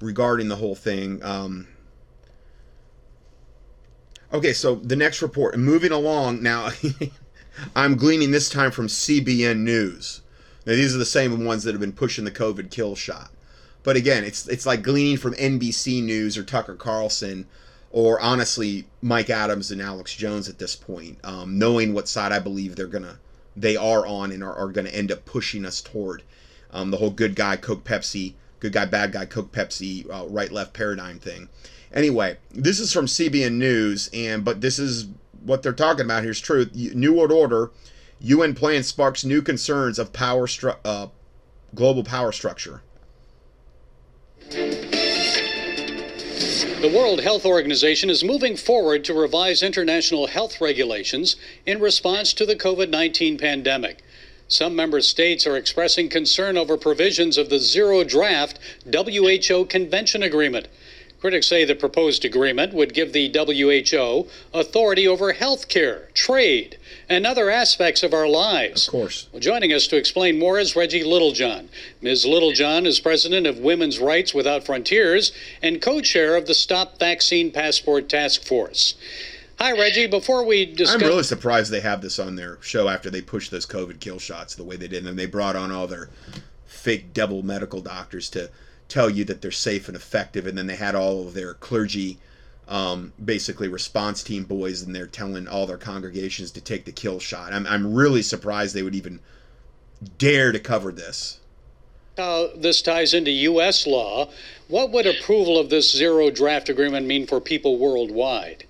regarding the whole thing. Um, okay, so the next report. Moving along now, I'm gleaning this time from C B N News. Now, these are the same ones that have been pushing the COVID kill shot. But again, it's it's like gleaning from N B C News or Tucker Carlson, or honestly, Mike Adams and Alex Jones at this point, um, knowing what side I believe they're gonna, they are on and are, are gonna end up pushing us toward, um, the whole good guy, Coke, Pepsi, good guy, bad guy, Coke, Pepsi, uh, right, left paradigm thing. Anyway, this is from C B N News, and but this is what they're talking about. Here's truth. New World Order, U N plan sparks new concerns of power, stru- uh, global power structure. The World Health Organization is moving forward to revise international health regulations in response to the COVID nineteen pandemic. Some member states are expressing concern over provisions of the zero-draft W H O convention agreement. Critics say the proposed agreement would give the W H O authority over health care, trade, and other aspects of our lives. Of course. Well, joining us to explain more is Reggie Littlejohn. Miz Littlejohn is president of Women's Rights Without Frontiers and co-chair of the Stop Vaccine Passport Task Force. Hi, Reggie. Before we discuss... I'm really surprised they have this on their show after they pushed those COVID kill shots the way they did, and they brought on all their fake devil medical doctors to tell you that they're safe and effective, and then they had all of their clergy, um, basically response team boys, and they're telling all their congregations to take the kill shot. I'm, I'm really surprised they would even dare to cover this. Now, this ties into U S law. What would approval of this zero draft agreement mean for people worldwide?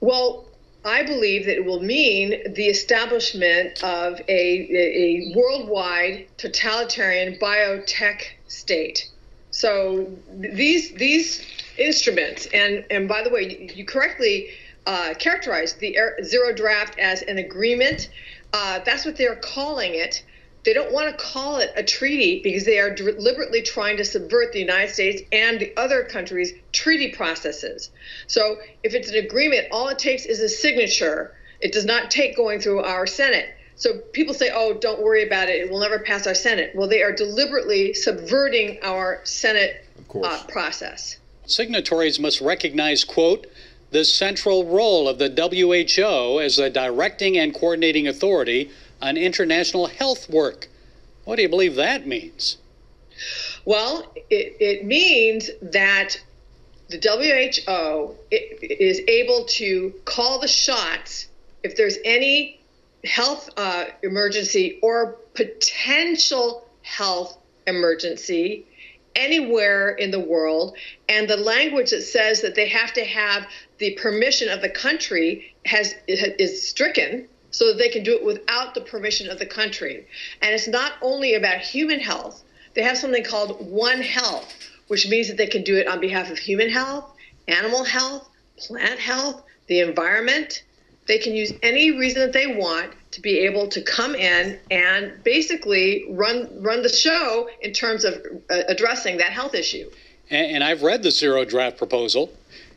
Well, I believe that it will mean the establishment of a, a worldwide totalitarian biotech state. So these these instruments, and, and by the way, you correctly uh, characterized the zero draft as an agreement. Uh, that's what they're calling it. They don't want to call it a treaty because they are deliberately trying to subvert the United States and the other countries' treaty processes. So if it's an agreement, all it takes is a signature. It does not take going through our Senate. So people say, oh, don't worry about it. It will never pass our Senate. Well, they are deliberately subverting our Senate uh, process. Signatories must recognize, quote, the central role of the W H O as a directing and coordinating authority on international health work. What do you believe that means? Well, it, it means that the W H O is able to call the shots if there's any health uh, emergency or potential health emergency anywhere in the world. And the language that says that they have to have the permission of the country has is stricken, so that they can do it without the permission of the country. And it's not only about human health. They have something called One Health, which means that they can do it on behalf of human health, animal health, plant health, the environment. They can use any reason that they want to be able to come in and basically run run the show in terms of uh, addressing that health issue. And, and I've read the zero draft proposal.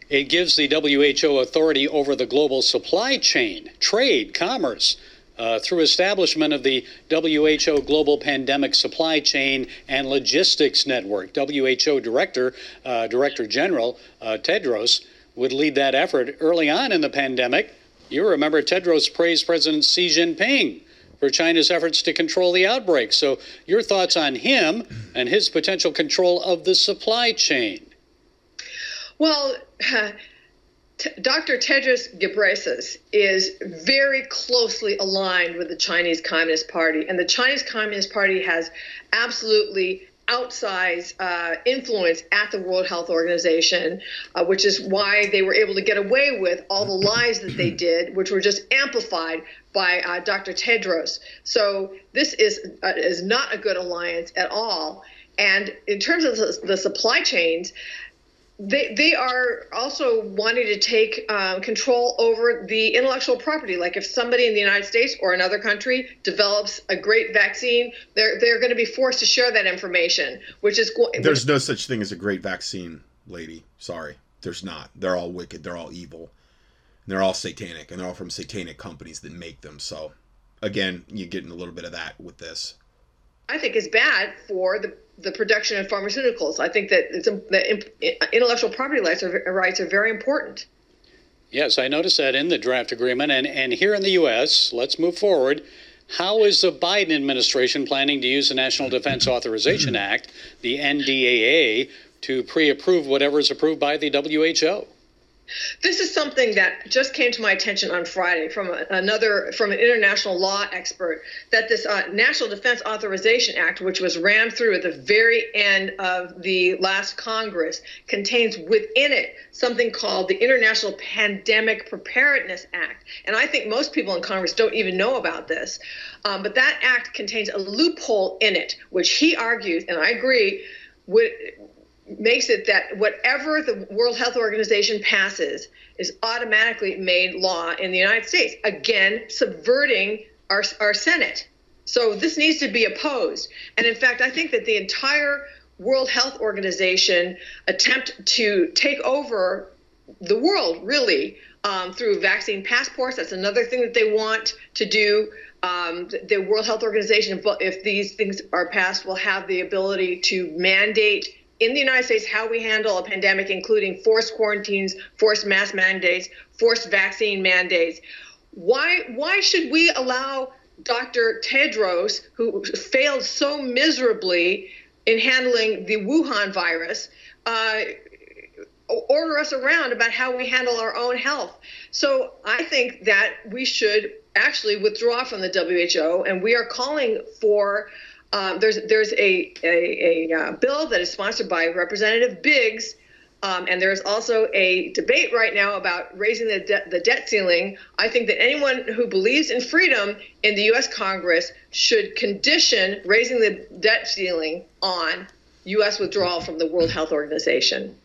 It gives the W H O authority over the global supply chain, trade, commerce, uh, through establishment of the W H O Global Pandemic Supply Chain and Logistics Network. W H O Director, uh, Director General uh, Tedros would lead that effort early on in the pandemic. You remember Tedros praised President Xi Jinping for China's efforts to control the outbreak. So your thoughts on him and his potential control of the supply chain? Well, uh, Doctor Tedros Ghebreyesus is very closely aligned with the Chinese Communist Party, and the Chinese Communist Party has absolutely outsized uh, influence at the World Health Organization, uh, which is why they were able to get away with all the lies that they did, which were just amplified by uh, Doctor Tedros. So this is uh, is not a good alliance at all. And in terms of the, the supply chains, They, they are also wanting to take um, control over the intellectual property. Like if somebody in the United States or another country develops a great vaccine, they're, they're going to be forced to share that information, which is... There's no such thing as a great vaccine, lady. Sorry. There's not. They're all wicked. They're all evil. And they're all satanic, and they're all from satanic companies that make them. So, again, you're getting a little bit of that with this. I think is bad for the the production of pharmaceuticals. I think that it's a, the intellectual property rights are, rights are very important. Yes, I noticed that in the draft agreement. And, and here in the U S, let's move forward. How is the Biden administration planning to use the National Defense Authorization Act, the N D A A, to pre-approve whatever is approved by the W H O? This is something that just came to my attention on Friday from another from an international law expert, that this uh, National Defense Authorization Act, which was rammed through at the very end of the last Congress, contains within it something called the International Pandemic Preparedness Act. And I think most people in Congress don't even know about this. Um, but that act contains a loophole in it, which he argues, and I agree, would makes it that whatever the World Health Organization passes is automatically made law in the United States, again, subverting our, our Senate. So this needs to be opposed. And in fact, I think that the entire World Health Organization attempt to take over the world, really, um, through vaccine passports. That's another thing that they want to do. Um, the World Health Organization, if these things are passed, will have the ability to mandate in the United States how we handle a pandemic, including forced quarantines, forced mask mandates, forced vaccine mandates. Why, why should we allow Doctor Tedros, who failed so miserably in handling the Wuhan virus, uh, order us around about how we handle our own health. So I think that we should actually withdraw from the W H O, and we are calling for um, there's there's a, a, a bill that is sponsored by Representative Biggs, um, and there's also a debate right now about raising the, de the debt ceiling. I think that anyone who believes in freedom in the U S Congress should condition raising the debt ceiling on U S withdrawal from the World Health Organization.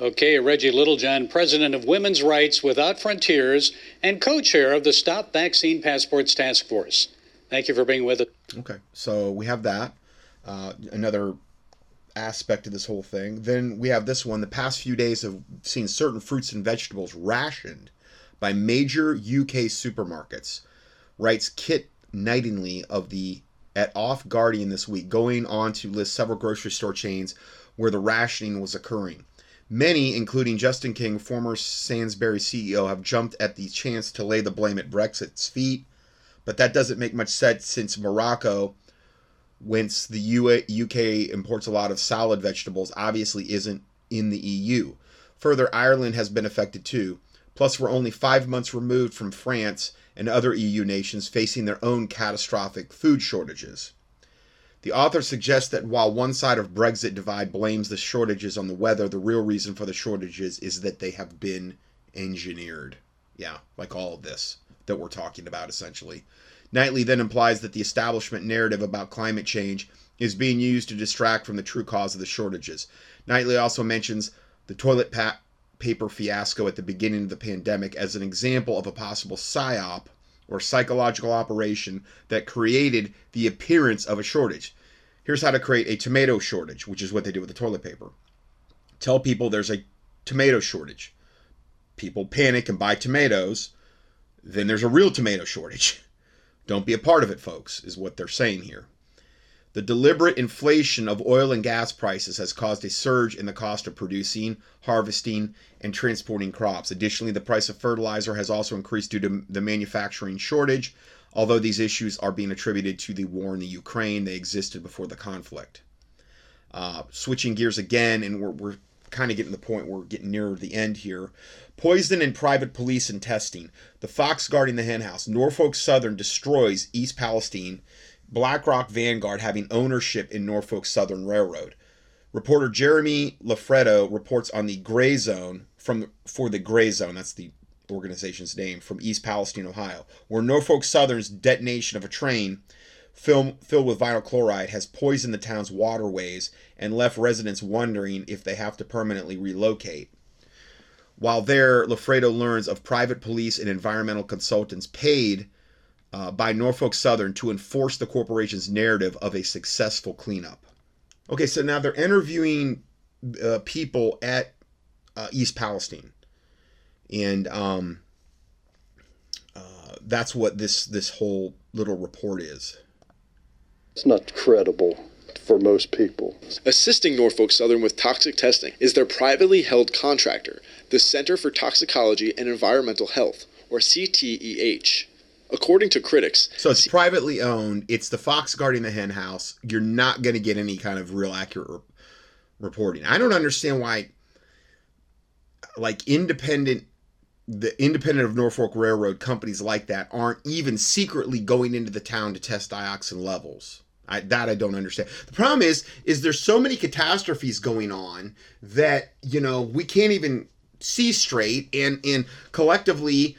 Okay, Reggie Littlejohn, president of Women's Rights Without Frontiers and co-chair of the Stop Vaccine Passports Task Force. Thank you for being with us. Okay, so we have that, uh, another aspect of this whole thing. Then we have this one. The past few days have seen certain fruits and vegetables rationed by major U K supermarkets, writes Kit Knightingly of the at Off Guardian this week, going on to list several grocery store chains where the rationing was occurring. Many, including Justin King, former Sainsbury's C E O, have jumped at the chance to lay the blame at Brexit's feet, but that doesn't make much sense since Morocco, whence the U K imports a lot of solid vegetables, obviously isn't in the E U. Further, Ireland has been affected too. Plus, we're only five months removed from France and other E U nations facing their own catastrophic food shortages. The author suggests that while one side of Brexit divide blames the shortages on the weather, the real reason for the shortages is that they have been engineered. Yeah, like all of this that we're talking about, essentially. Knightley then implies that the establishment narrative about climate change is being used to distract from the true cause of the shortages. Knightley also mentions the toilet pa paper fiasco at the beginning of the pandemic as an example of a possible psyop, or psychological operation, that created the appearance of a shortage. Here's how to create a tomato shortage, which is what they do with the toilet paper. Tell people there's a tomato shortage. People panic and buy tomatoes. Then there's a real tomato shortage. Don't be a part of it, folks, is what they're saying here. The deliberate inflation of oil and gas prices has caused a surge in the cost of producing, harvesting, and transporting crops. Additionally, the price of fertilizer has also increased due to the manufacturing shortage. Although these issues are being attributed to the war in the Ukraine, they existed before the conflict. Uh, switching gears again, and we're, we're kind of getting to the point where we're getting nearer the end here. Poison in private police and testing. The fox guarding the henhouse. Norfolk Southern destroys East Palestine. BlackRock Vanguard having ownership in Norfolk Southern Railroad. Reporter Jeremy Lafredo reports on the Gray Zone from for the Gray Zone, that's the organization's name, from East Palestine, Ohio, where Norfolk Southern's detonation of a train film, filled with vinyl chloride has poisoned the town's waterways and left residents wondering if they have to permanently relocate. While there, Lafredo learns of private police and environmental consultants paid Uh, by Norfolk Southern to enforce the corporation's narrative of a successful cleanup. Okay, so now they're interviewing uh, people at uh, East Palestine, and um, uh, that's what this this whole little report is. It's not credible for most people. Assisting Norfolk Southern with toxic testing is their privately held contractor, the Center for Toxicology and Environmental Health, or C T E H. According to critics, so it's privately owned. It's the fox guarding the hen house. You're not going to get any kind of real accurate re reporting. I don't understand why, like independent, the independent of Norfolk Railroad companies like that aren't even secretly going into the town to test dioxin levels. I, that I don't understand. The problem is, is there's so many catastrophes going on that, you know, we can't even see straight, and and collectively.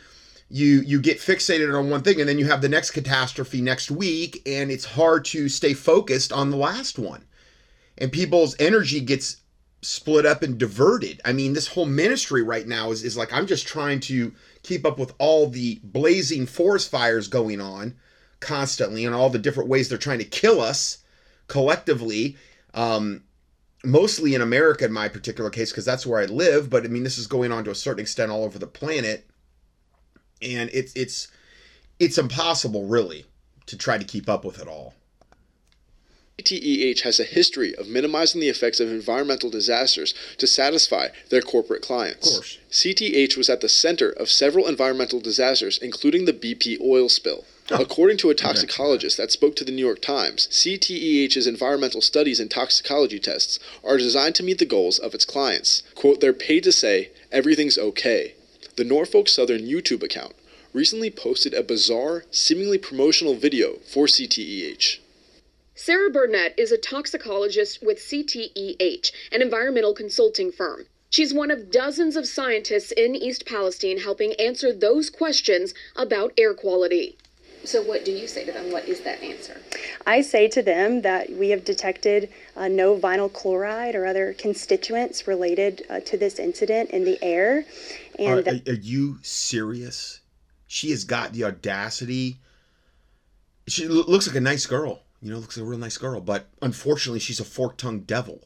You, you get fixated on one thing, and then you have the next catastrophe next week, and it's hard to stay focused on the last one. And people's energy gets split up and diverted. I mean, this whole ministry right now is, is like, I'm just trying to keep up with all the blazing forest fires going on constantly and all the different ways they're trying to kill us collectively, um, mostly in America in my particular case, because that's where I live. But, I mean, this is going on to a certain extent all over the planet. And it's it's it's impossible, really, to try to keep up with it all. C T E H has a history of minimizing the effects of environmental disasters to satisfy their corporate clients. Of course. C T E H was at the center of several environmental disasters, including the B P oil spill. According to a toxicologist that spoke to the New York Times, C T E H's environmental studies and toxicology tests are designed to meet the goals of its clients. Quote, they're paid to say, everything's okay. The Norfolk Southern YouTube account recently posted a bizarre, seemingly promotional video for C T E H. Sarah Burnett is a toxicologist with C T E H, an environmental consulting firm. She's one of dozens of scientists in East Palestine helping answer those questions about air quality. So what do you say to them? What is that answer? I say to them that we have detected uh, no vinyl chloride or other constituents related uh, to this incident in the air. And are, are, are you serious? She has got the audacity. She l- looks like a nice girl, you know, looks like a real nice girl. But unfortunately, she's a fork-tongued devil.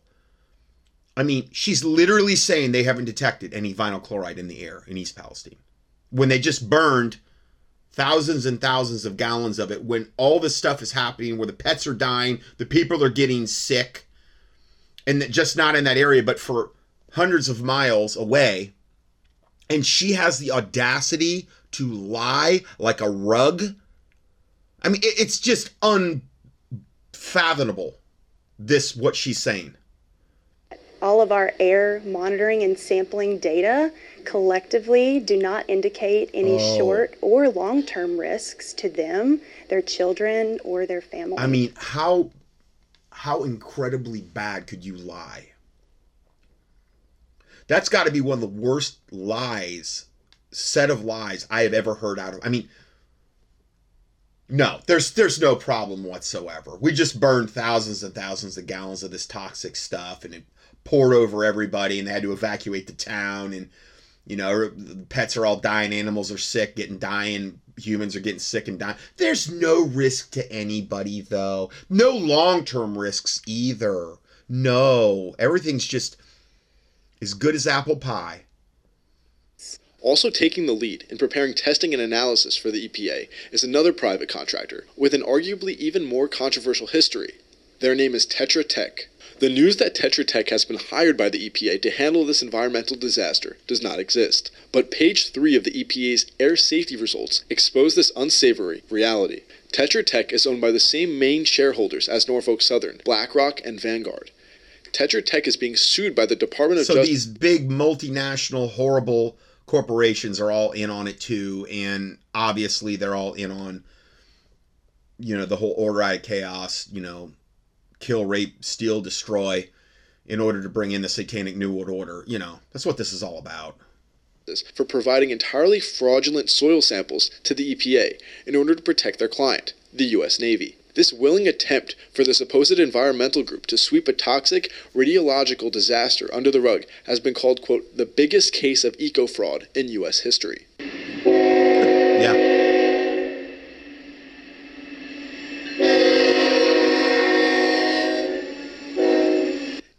I mean, she's literally saying they haven't detected any vinyl chloride in the air in East Palestine when they just burned thousands and thousands of gallons of it, when all this stuff is happening, where the pets are dying, the people are getting sick, and just not in that area, but for hundreds of miles away. And she has the audacity to lie like a rug. I mean, it's just unfathomable, this, what she's saying. All of our air monitoring and sampling data collectively do not indicate any oh. short or long-term risks to them, their children, or their family. I mean, how how incredibly bad could you lie? That's got to be one of the worst lies, set of lies I have ever heard out of. I mean, no, there's there's no problem whatsoever. We just burned thousands and thousands of gallons of this toxic stuff, and it poured over everybody, and they had to evacuate the town, and, you know, the pets are all dying, animals are sick, getting dying, humans are getting sick and dying. There's no risk to anybody, though. No long-term risks either. No. Everything's just as good as apple pie. Also taking the lead in preparing testing and analysis for the E P A is another private contractor with an arguably even more controversial history. Their name is Tetra Tech. The news that Tetra Tech has been hired by the E P A to handle this environmental disaster does not exist. But page three of the E P A's air safety results expose this unsavory reality. Tetra Tech is owned by the same main shareholders as Norfolk Southern, BlackRock, and Vanguard. Tetra Tech is being sued by the Department of Justice. So these big multinational horrible corporations are all in on it too, and obviously they're all in on, you know, the whole order out of chaos, you know, kill, rape, steal, destroy, in order to bring in the satanic New World Order. You know, that's what this is all about. For providing entirely fraudulent soil samples to the E P A in order to protect their client, the U S Navy. This willing attempt for the supposed environmental group to sweep a toxic radiological disaster under the rug has been called, quote, the biggest case of eco-fraud in U S history. Yeah.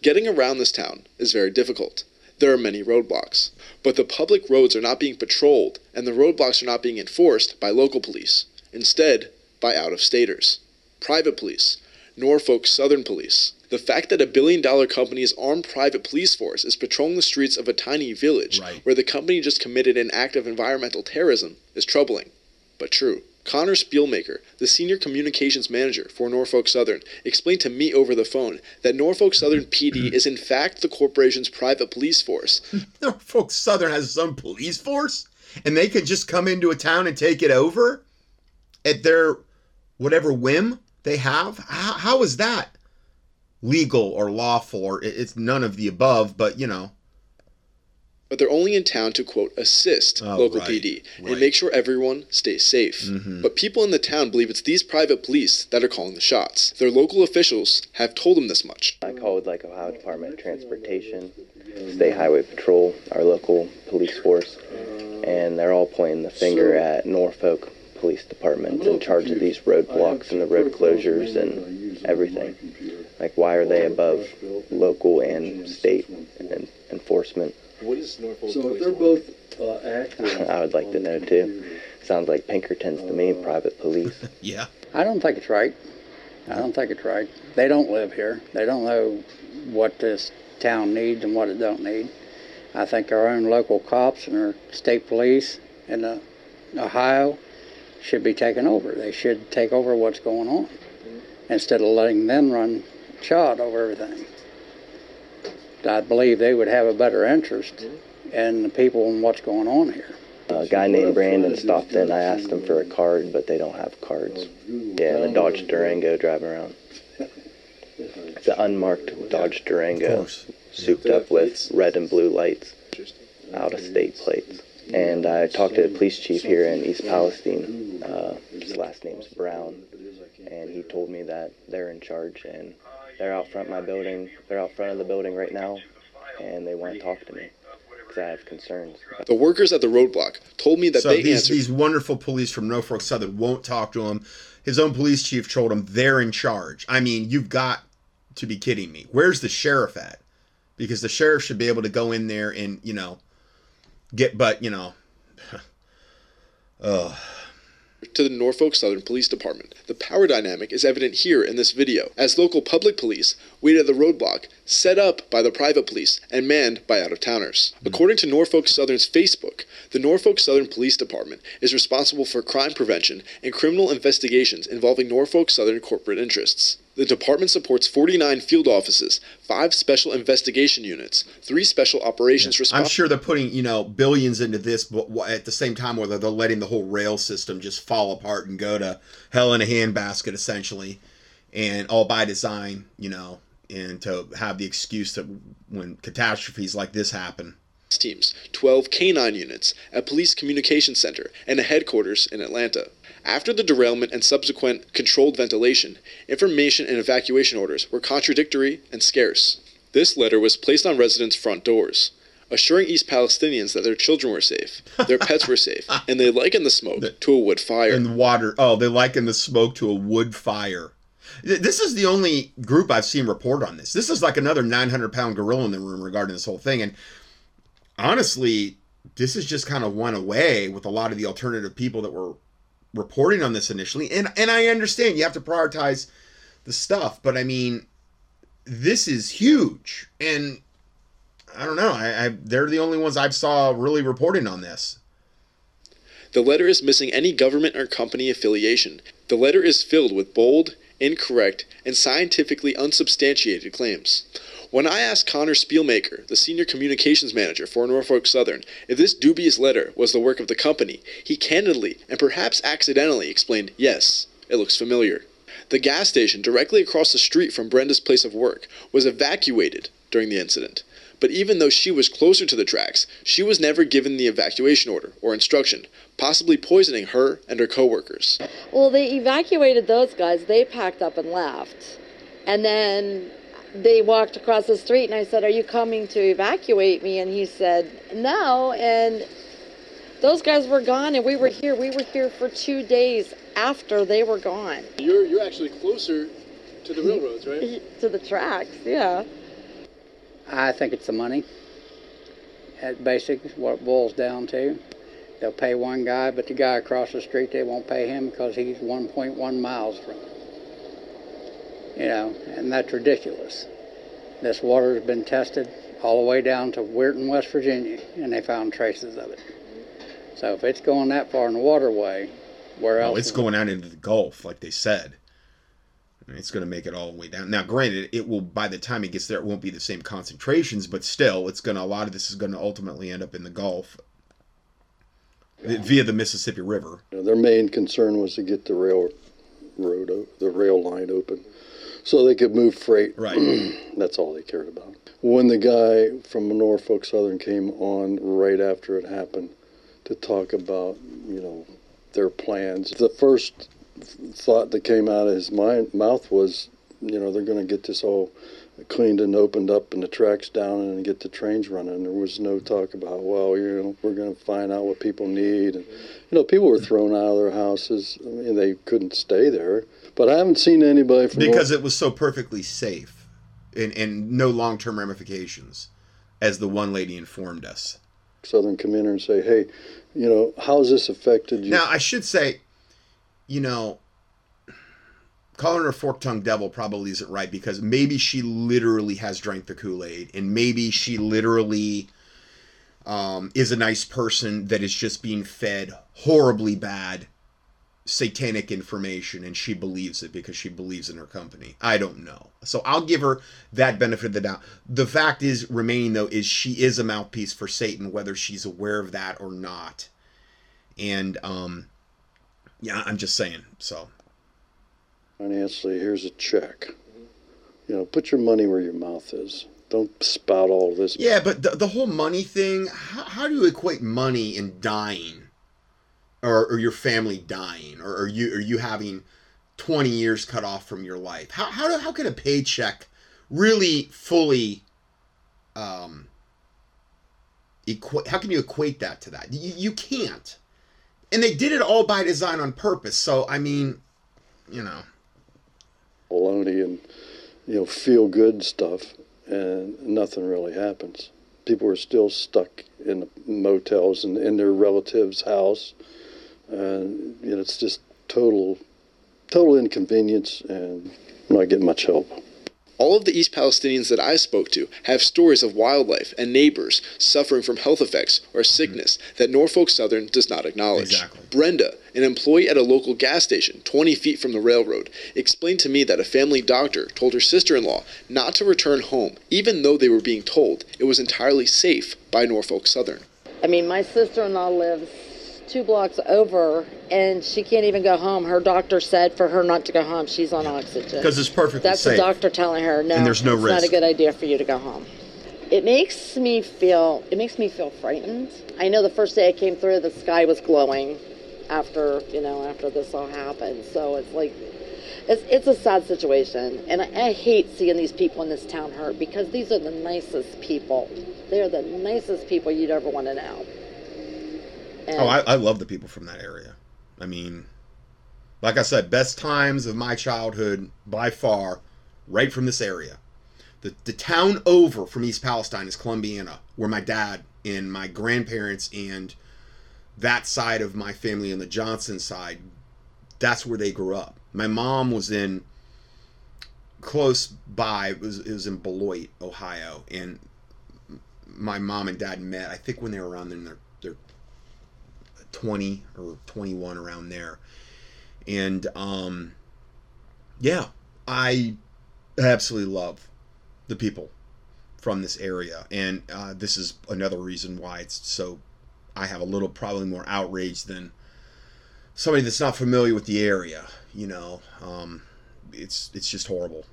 Getting around this town is very difficult. There are many roadblocks, but the public roads are not being patrolled, and the roadblocks are not being enforced by local police, instead by out-of-staters, private police, Norfolk Southern Police. The fact that a billion-dollar company's armed private police force is patrolling the streets of a tiny village right. where the company just committed an act of environmental terrorism is troubling, but true. Connor Spielmaker, the senior communications manager for Norfolk Southern, explained to me over the phone that Norfolk Southern P D is in fact the corporation's private police force. Norfolk Southern has its own police force? And they can just come into a town and take it over at their whatever whim they have? How, how is that legal or lawful? Or it's none of the above, but, you know. But they're only in town to, quote, assist oh, local right, P D and right. make sure everyone stays safe. Mm-hmm. But people in the town believe it's these private police that are calling the shots. Their local officials have told them this much. I called, like, Ohio Department of Transportation, State Highway Patrol, our local police force, and they're all pointing the finger so, at Norfolk Police Department in charge of these roadblocks and the road closures and everything. Like, why are they above local and state en- enforcement? What is Norfolk? So if they're both uh, active, I would like to know too. Sounds like Pinkertons to me, private police. Yeah. I don't think it's right. I don't think it's right. They don't live here. They don't know what this town needs and what it don't need. I think our own local cops and our state police in Ohio should be taken over. They should take over what's going on instead of letting them run shod over everything. I believe they would have a better interest in the people and what's going on here. A guy named Brandon stopped in. I asked him for a card, but they don't have cards. Yeah, and a Dodge Durango driving around. It's an unmarked Dodge Durango, souped up with red and blue lights, out-of-state plates. And I talked to the police chief here in East Palestine. Uh, his last name's Brown, and he told me that they're in charge, and they're out front of my building. They're out front of the building right now, and they want to talk to me because I have concerns. The workers at the roadblock told me that so they these, answered. These wonderful police from Norfolk Southern won't talk to him. His own police chief told him they're in charge. I mean, you've got to be kidding me. Where's the sheriff at? Because the sheriff should be able to go in there and, you know, get, but, you know, ugh. To the Norfolk Southern Police Department. The power dynamic is evident here in this video, as local public police wait at the roadblock set up by the private police and manned by out-of-towners. Mm-hmm. According to Norfolk Southern's Facebook, the Norfolk Southern Police Department is responsible for crime prevention and criminal investigations involving Norfolk Southern corporate interests. The department supports forty-nine field offices, five special investigation units, three special operations. Yeah. I'm sure they're putting, you know, billions into this, but at the same time, whether they're letting the whole rail system just fall apart and go to hell in a handbasket, essentially, and all by design, you know, and to have the excuse that when catastrophes like this happen. Teams, twelve canine units, a police communications center, and a headquarters in Atlanta. After the derailment and subsequent controlled ventilation, information and evacuation orders were contradictory and scarce. This letter was placed on residents' front doors, assuring East Palestinians that their children were safe, their pets were safe, and they likened the smoke the, to a wood fire. And the water. Oh, they likened the smoke to a wood fire. This is the only group I've seen report on this. This is like another nine hundred pound gorilla in the room regarding this whole thing. And honestly, this is just kind of one away with a lot of the alternative people that were reporting on this initially. And and I understand you have to prioritize the stuff, but I mean, this is huge. And I don't know, I, I they're the only ones I've saw really reporting on this. The letter is missing any government or company affiliation. The letter is filled with bold, incorrect, and scientifically unsubstantiated claims. When I asked Connor Spielmaker, the senior communications manager for Norfolk Southern, if this dubious letter was the work of the company, he candidly and perhaps accidentally explained, yes, it looks familiar. The gas station directly across the street from Brenda's place of work was evacuated during the incident. But even though she was closer to the tracks, she was never given the evacuation order or instruction, possibly poisoning her and her coworkers. Well, they evacuated those guys. They packed up and left. And then they walked across the street, and I said, are you coming to evacuate me? And he said, no. And those guys were gone, and we were here. We were here for two days after they were gone. You're, you're actually closer to the railroads, right? To the tracks, yeah. I think it's the money. That's basically what it boils down to. They'll pay one guy, but the guy across the street, they won't pay him because he's one point one miles from them. You know, and that's ridiculous. This water has been tested all the way down to Weirton, West Virginia, and they found traces of it. So if it's going that far in the waterway, where else? Oh, it's going out into the Gulf, like they said. I mean, it's going to make it all the way down. Now, granted, it will, by the time it gets there, it won't be the same concentrations, but still, it's going to, a lot of this is going to ultimately end up in the Gulf via the Mississippi River. Their main concern was to get the railroad, the rail line open, so they could move freight. Right. That's all they cared about. When the guy from Norfolk Southern came on right after it happened to talk about, you know, their plans, the first thought that came out of his mind, mouth was, you know, they're going to get this all cleaned and opened up and the tracks down and get the trains running. There was no talk about, well, you know, we're going to find out what people need. And, you know, people were thrown out of their houses. I mean, they couldn't stay there. But I haven't seen anybody from because North- it was so perfectly safe and, and no long-term ramifications, as the one lady informed us. Southern come in and say, hey, you know, how's this affected you? Now, I should say, you know, calling her a fork-tongued devil probably isn't right, because maybe she literally has drank the Kool-Aid, and maybe she literally um, is a nice person that is just being fed horribly bad satanic information, and she believes it because she believes in her company. I don't know. So I'll give her that benefit of the doubt. The fact is, remaining though, is she is a mouthpiece for Satan, whether she's aware of that or not. And um, yeah, I'm just saying, so. Financially, here's a check. You know, put your money where your mouth is. Don't spout all this. Yeah, but the, the whole money thing, how, how do you equate money and dying? Or, or your family dying, or are you, are you having twenty years cut off from your life? How how do, how can a paycheck really fully um, equate? How can you equate that to that? You, you can't. And they did it all by design on purpose. So I mean, you know, baloney and you know feel good stuff, and nothing really happens. People are still stuck in the motels and in their relatives' house. And uh, you know, it's just total, total inconvenience, and not getting much help. All of the East Palestinians that I spoke to have stories of wildlife and neighbors suffering from health effects or sickness mm-hmm. that Norfolk Southern does not acknowledge. Exactly. Brenda, an employee at a local gas station twenty feet from the railroad, explained to me that a family doctor told her sister-in-law not to return home, even though they were being told it was entirely safe by Norfolk Southern. I mean, my sister-in-law lives two blocks over, and she can't even go home. Her doctor said for her not to go home. She's on oxygen. Because it's perfectly That's safe. That's the doctor telling her, no, and there's no it's risk. Not a good idea for you to go home. It makes me feel, it makes me feel frightened. I know the first day I came through, the sky was glowing after, you know, after this all happened. So it's like, it's it's a sad situation. And I, I hate seeing these people in this town hurt, because these are the nicest people. They are the nicest people you'd ever want to know. And oh, I, I love the people from that area. I mean, like I said, best times of my childhood by far, right from this area. The the town over from East Palestine is Columbiana, where my dad and my grandparents and that side of my family and the Johnson side, that's where they grew up. My mom was in close by, it was, it was in Beloit, Ohio. And my mom and dad met, I think when they were around in their twenty or twenty-one, around there. And um yeah, I absolutely love the people from this area, and uh this is another reason why it's so, I have a little probably more outrage than somebody that's not familiar with the area, you know. um it's it's just horrible.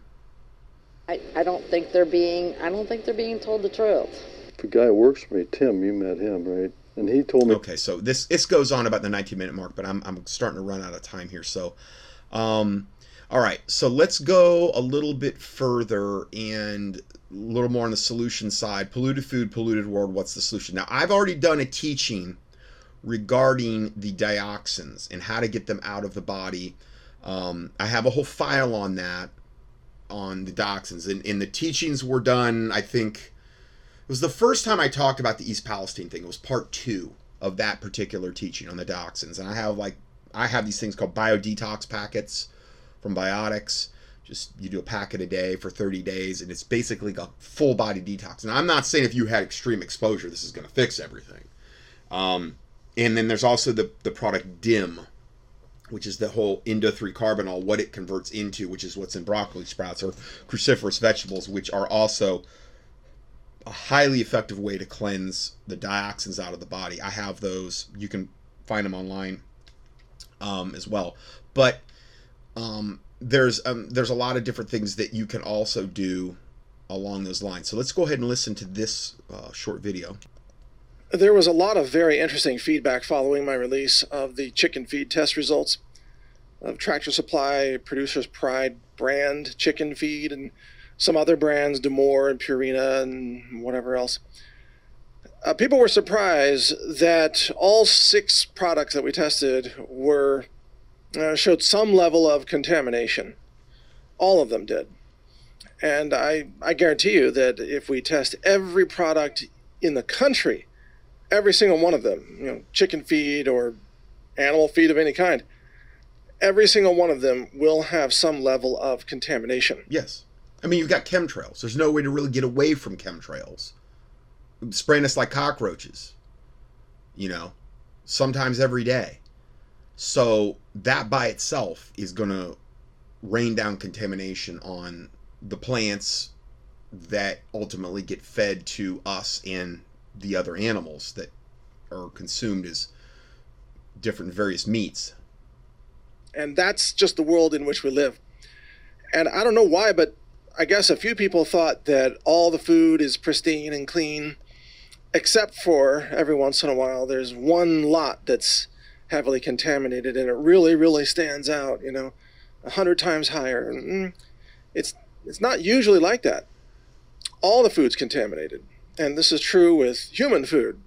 I, I don't think they're being I don't think they're being told the truth. The guy who works for me, Tim, you met him, right? And he told me. Okay, so this this goes on about the nineteen minute mark, but I'm I'm starting to run out of time here. So, um, all right, so let's go a little bit further and a little more on the solution side. Polluted food, polluted world. What's the solution? Now, I've already done a teaching regarding the dioxins and how to get them out of the body. Um, I have a whole file on that, on the dioxins, and and the teachings were done, I think. It was the first time I talked about the East Palestine thing. It was part two of that particular teaching on the dioxins. And I have like, I have these things called biodetox packets from Biotics. Just, you do a packet a day for thirty days, and it's basically a full body detox. And I'm not saying if you had extreme exposure, this is going to fix everything. Um, and then there's also the, the product DIM, which is the whole indo three carbinol, what it converts into, which is what's in broccoli sprouts or cruciferous vegetables, which are also a highly effective way to cleanse the dioxins out of the body. I have those. You can find them online um, as well. But um, there's um, there's a lot of different things that you can also do along those lines. So let's go ahead and listen to this uh, short video. There was a lot of very interesting feedback following my release of the chicken feed test results of Tractor Supply, Producer's Pride brand chicken feed, and some other brands, Demore and Purina and whatever else. Uh, people were surprised that all six products that we tested were uh, showed some level of contamination. All of them did. And I, I guarantee you that if we test every product in the country, every single one of them, you know, chicken feed or animal feed of any kind, every single one of them will have some level of contamination. Yes. I mean, you've got chemtrails. There's no way to really get away from chemtrails. Spraying us like cockroaches, you know, sometimes every day. So that by itself is going to rain down contamination on the plants that ultimately get fed to us and the other animals that are consumed as different various meats. And that's just the world in which we live. And I don't know why, but I guess a few people thought that all the food is pristine and clean, except for every once in a while, there's one lot that's heavily contaminated and it really, really stands out, you know, a hundred times higher. It's, it's not usually like that. All the food's contaminated. And this is true with human food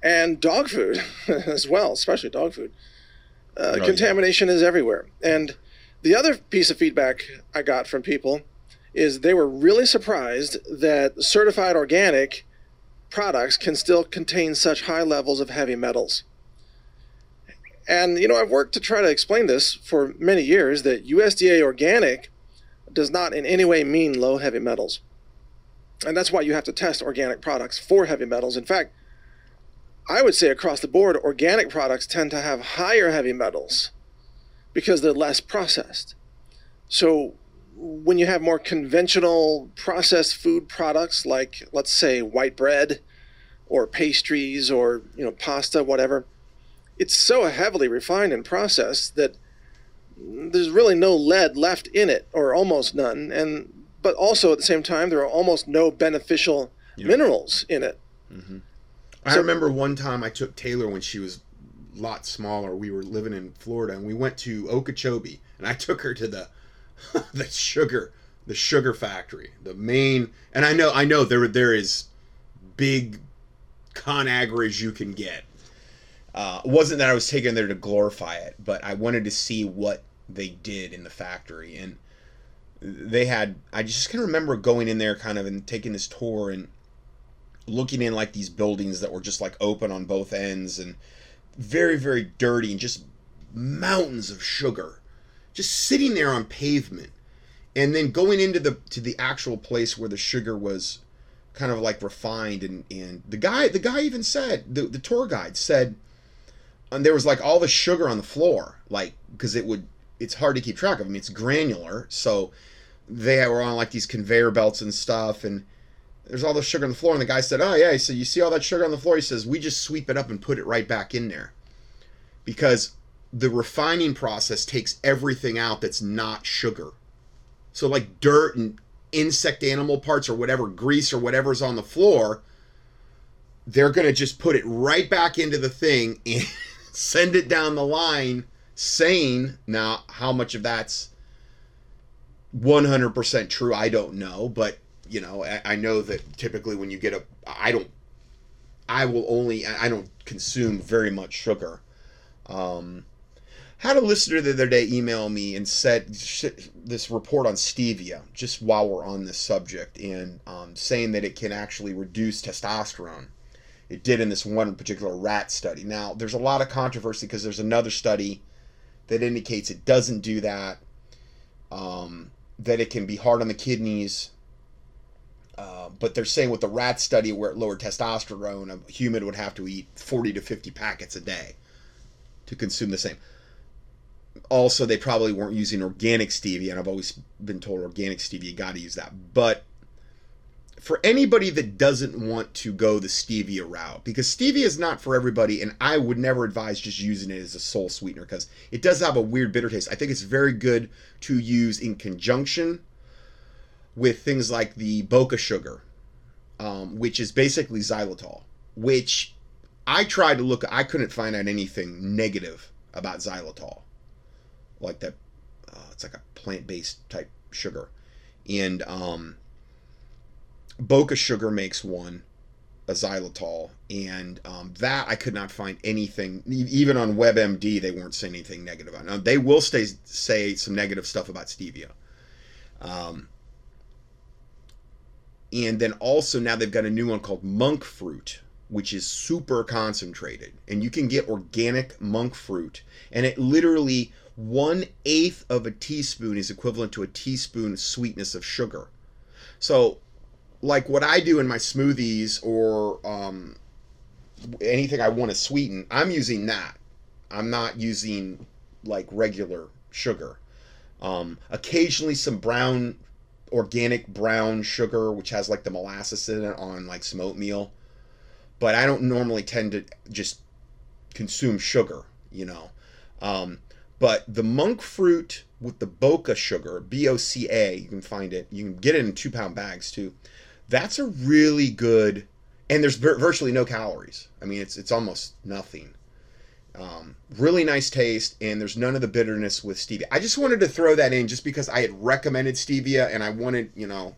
and dog food as well, especially dog food. Uh, oh, contamination yeah. is everywhere. And the other piece of feedback I got from people is they were really surprised that certified organic products can still contain such high levels of heavy metals. And, you know, I've worked to try to explain this for many years, that U S D A organic does not in any way mean low heavy metals. And that's why you have to test organic products for heavy metals. In fact, I would say across the board, organic products tend to have higher heavy metals because they're less processed. So when you have more conventional processed food products, like let's say white bread or pastries or, you know, pasta, whatever, it's so heavily refined and processed that there's really no lead left in it, or almost none. And, but also at the same time, there are almost no beneficial yeah. minerals in it. Mm-hmm. I so, remember one time I took Taylor when she was a lot smaller. We were living in Florida, and we went to Okeechobee, and I took her to the the sugar the sugar factory, the main. And I know I know there there is big Conagra as you can get. Uh, it wasn't that I was taken there to glorify it, but I wanted to see what they did in the factory, and they had. I just can remember going in there, kind of, and taking this tour and looking in like these buildings that were just like open on both ends and very, very dirty, and just mountains of sugar just sitting there on pavement. And then going into the to the actual place where the sugar was kind of like refined, and and the guy the guy even said, the, the tour guide said, and there was like all the sugar on the floor, like, because it would it's hard to keep track of. I mean, it's granular, so they were on like these conveyor belts and stuff, and there's all the sugar on the floor. And the guy said, oh yeah, he said, you see all that sugar on the floor? He says, we just sweep it up and put it right back in there, because the refining process takes everything out that's not sugar. So like dirt and insect animal parts or whatever, grease or whatever's on the floor, they're going to just put it right back into the thing and send it down the line, saying, now how much of that's one hundred percent true, I don't know, but you know, I know that typically when you get a, I don't, I will only, I don't consume very much sugar. Um, had a listener the other day email me and said this report on stevia, just while we're on this subject, and um, saying that it can actually reduce testosterone. It did in this one particular rat study. Now, there's a lot of controversy because there's another study that indicates it doesn't do that, um, that it can be hard on the kidneys. Uh, but they're saying with the rat study where it lowered testosterone, a human would have to eat forty to fifty packets a day to consume the same. Also, they probably weren't using organic stevia, and I've always been told organic stevia, you got to use that. But for anybody that doesn't want to go the stevia route, because stevia is not for everybody, and I would never advise just using it as a sole sweetener, because it does have a weird bitter taste. I think it's very good to use in conjunction with things like the Boca Sugar, um, which is basically xylitol, which I tried to look, I couldn't find out anything negative about xylitol, like that, uh, it's like a plant-based type sugar. And um, Boca Sugar makes one, a xylitol, and um, that I could not find anything, even on WebMD, they weren't saying anything negative on it. Now, they will stay, say some negative stuff about stevia. Um, And then also now they've got a new one called monk fruit, which is super concentrated. And you can get organic monk fruit. And it literally, one eighth of a teaspoon is equivalent to a teaspoon sweetness of sugar. So like what I do in my smoothies or um, anything I want to sweeten, I'm using that. I'm not using like regular sugar. Um, occasionally some brown, organic brown sugar, which has like the molasses in it, on like some oatmeal. But I don't normally tend to just consume sugar, you know. Um, but the monk fruit with the Boca Sugar, B O C A, you can find it. You can get it in two pound bags too. That's a really good, and there's virtually no calories. I mean, it's it's almost nothing. Um, really nice taste, and there's none of the bitterness with stevia. I just wanted to throw that in just because I had recommended stevia, and I wanted, you know,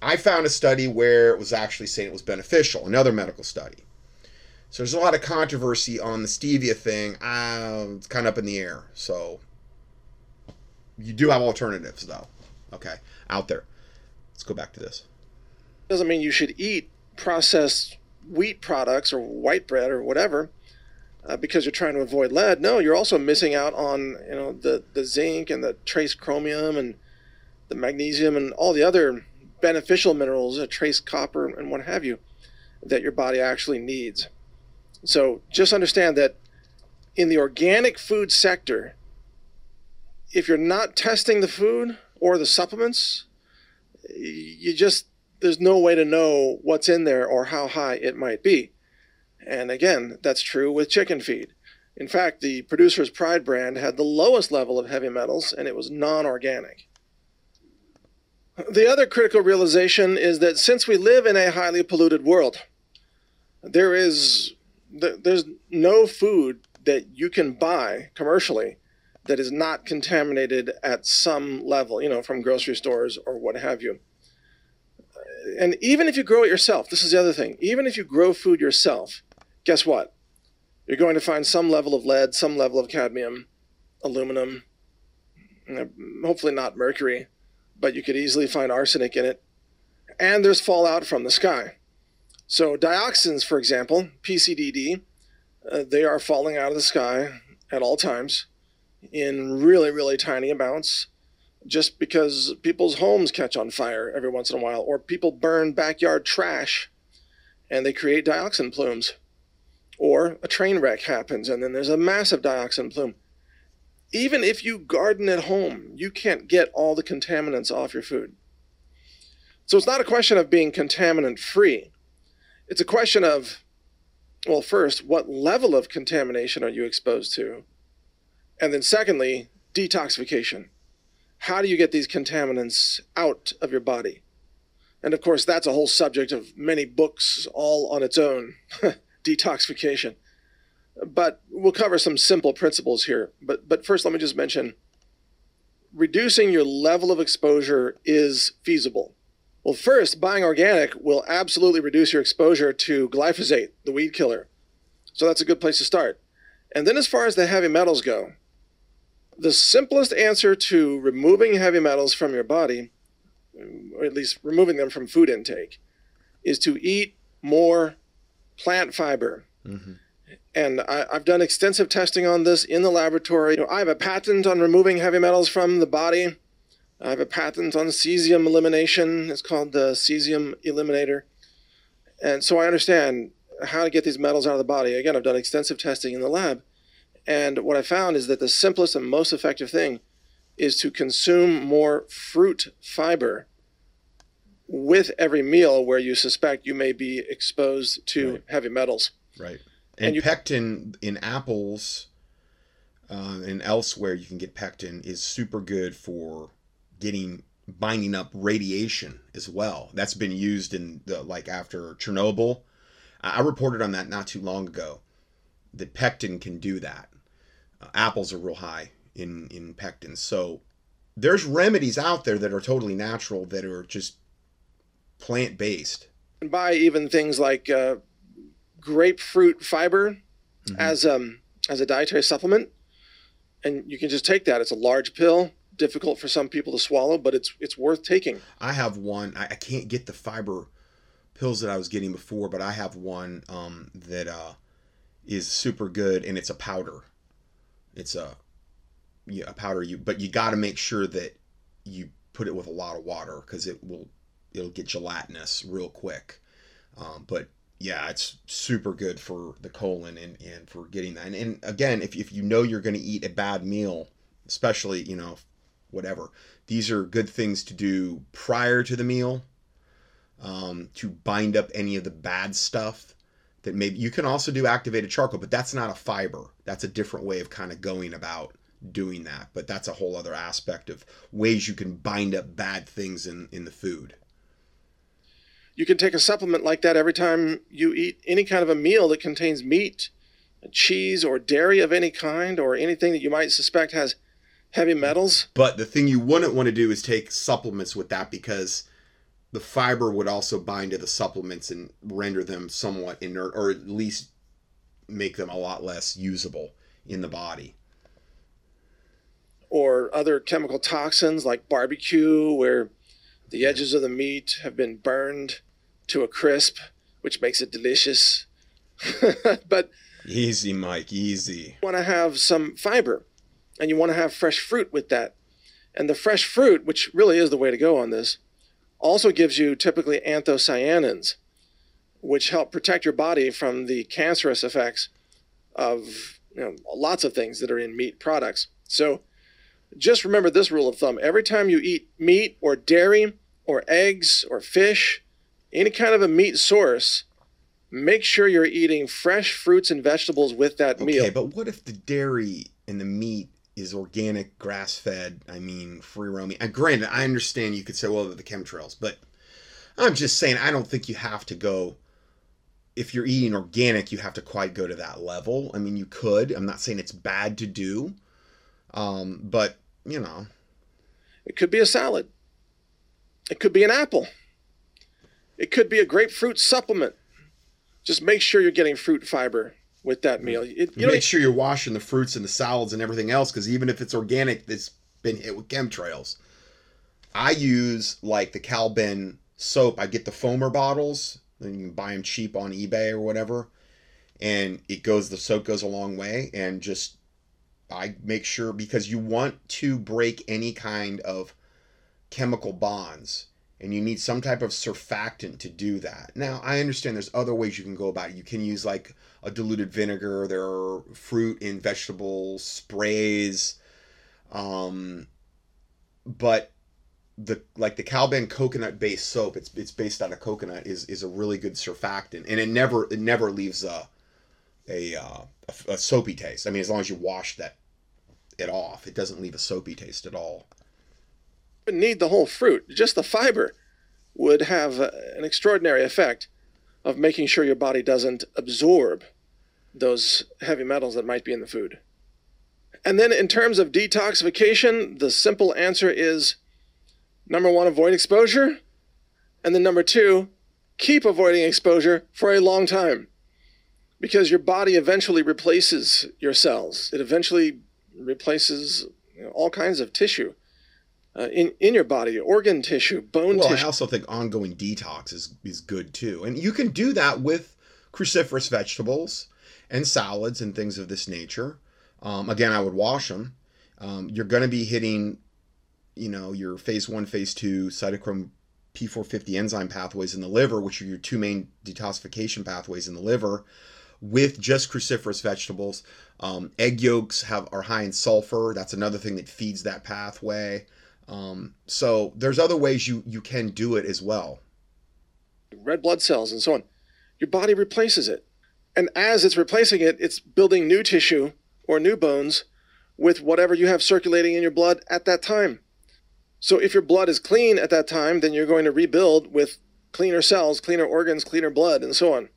I found a study where it was actually saying it was beneficial, another medical study. So there's a lot of controversy on the stevia thing. Uh, it's kind of up in the air. So you do have alternatives, though, okay, out there. Let's go back to this. Doesn't mean you should eat processed wheat products or white bread or whatever uh, because you're trying to avoid lead. No, you're also missing out on, you know, the, the zinc and the trace chromium and the magnesium and all the other beneficial minerals, trace copper and what have you, that your body actually needs. So just understand that in the organic food sector, if you're not testing the food or the supplements, you just, there's no way to know what's in there or how high it might be. And again, that's true with chicken feed. In fact, the Producer's Pride brand had the lowest level of heavy metals, and it was non-organic. The other critical realization is that since we live in a highly polluted world, there is there's no food that you can buy commercially that is not contaminated at some level, you know, from grocery stores or what have you. And even if you grow it yourself, this is the other thing, even if you grow food yourself, guess what? You're going to find some level of lead, some level of cadmium, aluminum, hopefully not mercury, but you could easily find arsenic in it. And there's fallout from the sky. So dioxins, for example, P C D D, uh, they are falling out of the sky at all times in really, really tiny amounts just because people's homes catch on fire every once in a while, or people burn backyard trash and they create dioxin plumes, or a train wreck happens and then there's a massive dioxin plume. Even if you garden at home, you can't get all the contaminants off your food. So it's not a question of being contaminant-free. It's a question of, well, first, what level of contamination are you exposed to? And then secondly, detoxification. How do you get these contaminants out of your body? And of course, that's a whole subject of many books all on its own, detoxification. But we'll cover some simple principles here. But, but first, let me just mention, reducing your level of exposure is feasible. Well, first, buying organic will absolutely reduce your exposure to glyphosate, the weed killer. So that's a good place to start. And then as far as the heavy metals go, the simplest answer to removing heavy metals from your body, or at least removing them from food intake, is to eat more plant fiber. Mm-hmm. And I, I've done extensive testing on this in the laboratory. You know, I have a patent on removing heavy metals from the body. I have a patent on cesium elimination. It's called the cesium eliminator. And so I understand how to get these metals out of the body. Again, I've done extensive testing in the lab. And what I found is that the simplest and most effective thing is to consume more fruit fiber with every meal where you suspect you may be exposed to right. heavy metals. Right. And, and you, pectin in apples uh, and elsewhere you can get pectin is super good for getting binding up radiation as well. That's been used in the like after Chernobyl. I reported on that not too long ago that pectin can do that. Uh, apples are real high in, in pectin. So there's remedies out there that are totally natural that are just plant-based. And buy even things like Uh, grapefruit fiber mm-hmm. as um as a dietary supplement, and you can just take that. It's a large pill, difficult for some people to swallow, but it's it's worth taking. I have one. I, I can't get the fiber pills that I was getting before, but I have one um that uh is super good, and it's a powder. It's a yeah a powder you but you got to make sure that you put it with a lot of water because it will it'll get gelatinous real quick. Um, but yeah, it's super good for the colon and, and for getting that. And, and again, if, if you know you're going to eat a bad meal, especially, you know, whatever, these are good things to do prior to the meal, um, to bind up any of the bad stuff that maybe you can also do activated charcoal, but that's not a fiber. That's a different way of kind of going about doing that. But that's a whole other aspect of ways you can bind up bad things in, in the food. You can take a supplement like that every time you eat any kind of a meal that contains meat, cheese, or dairy of any kind, or anything that you might suspect has heavy metals. But the thing you wouldn't want to do is take supplements with that, because the fiber would also bind to the supplements and render them somewhat inert, or at least make them a lot less usable in the body. Or other chemical toxins like barbecue, where the edges of the meat have been burned to a crisp, which makes it delicious. But easy, Mike, easy. You want to have some fiber, and you want to have fresh fruit with that. And the fresh fruit, which really is the way to go on this, also gives you typically anthocyanins, which help protect your body from the cancerous effects of, you know, lots of things that are in meat products. So just remember this rule of thumb. Every time you eat meat or dairy or eggs or fish, any kind of a meat source, make sure you're eating fresh fruits and vegetables with that okay, meal. Okay, but what if the dairy and the meat is organic, grass-fed, I mean, free-roaming? And granted, I understand you could say, well, the chemtrails, but I'm just saying I don't think you have to go, if you're eating organic, you have to quite go to that level. I mean, you could. I'm not saying it's bad to do. Um, but, you know, it could be a salad. It could be an apple. It could be a grapefruit supplement. Just make sure you're getting fruit fiber with that meal. It, you make sure you're washing the fruits and the salads and everything else, because even if it's organic, it's been hit with chemtrails. I use, like, the Cal Ben soap. I get the foamer bottles, and you can buy them cheap on eBay or whatever. And it goes, the soap goes a long way, and just, I make sure, because you want to break any kind of chemical bonds, and you need some type of surfactant to do that. Now, I understand there's other ways you can go about it. You can use like a diluted vinegar. There are fruit and vegetable sprays. Um, but the like the Cal Ben coconut based soap, it's it's based out of coconut, is is a really good surfactant, and it never it never leaves a a uh, a soapy taste. I mean, as long as you wash that it off, it doesn't leave a soapy taste at all. You wouldn't need the whole fruit. Just the fiber would have an extraordinary effect of making sure your body doesn't absorb those heavy metals that might be in the food. And then in terms of detoxification, the simple answer is, number one, avoid exposure. And then number two, keep avoiding exposure for a long time. Because your body eventually replaces your cells. It eventually replaces, you know, all kinds of tissue uh, in, in your body, organ tissue, bone well, tissue. Well, I also think ongoing detox is, is good too. And you can do that with cruciferous vegetables and salads and things of this nature. Um, again, I would wash them. Um, you're going to be hitting, you know, your phase one, phase two cytochrome P four fifty enzyme pathways in the liver, which are your two main detoxification pathways in the liver, with just cruciferous vegetables. Um, egg yolks have are high in sulfur. That's another thing that feeds that pathway. Um, so there's other ways you, you can do it as well. Red blood cells and so on. Your body replaces it. And as it's replacing it, it's building new tissue or new bones with whatever you have circulating in your blood at that time. So if your blood is clean at that time, then you're going to rebuild with cleaner cells, cleaner organs, cleaner blood, and so on.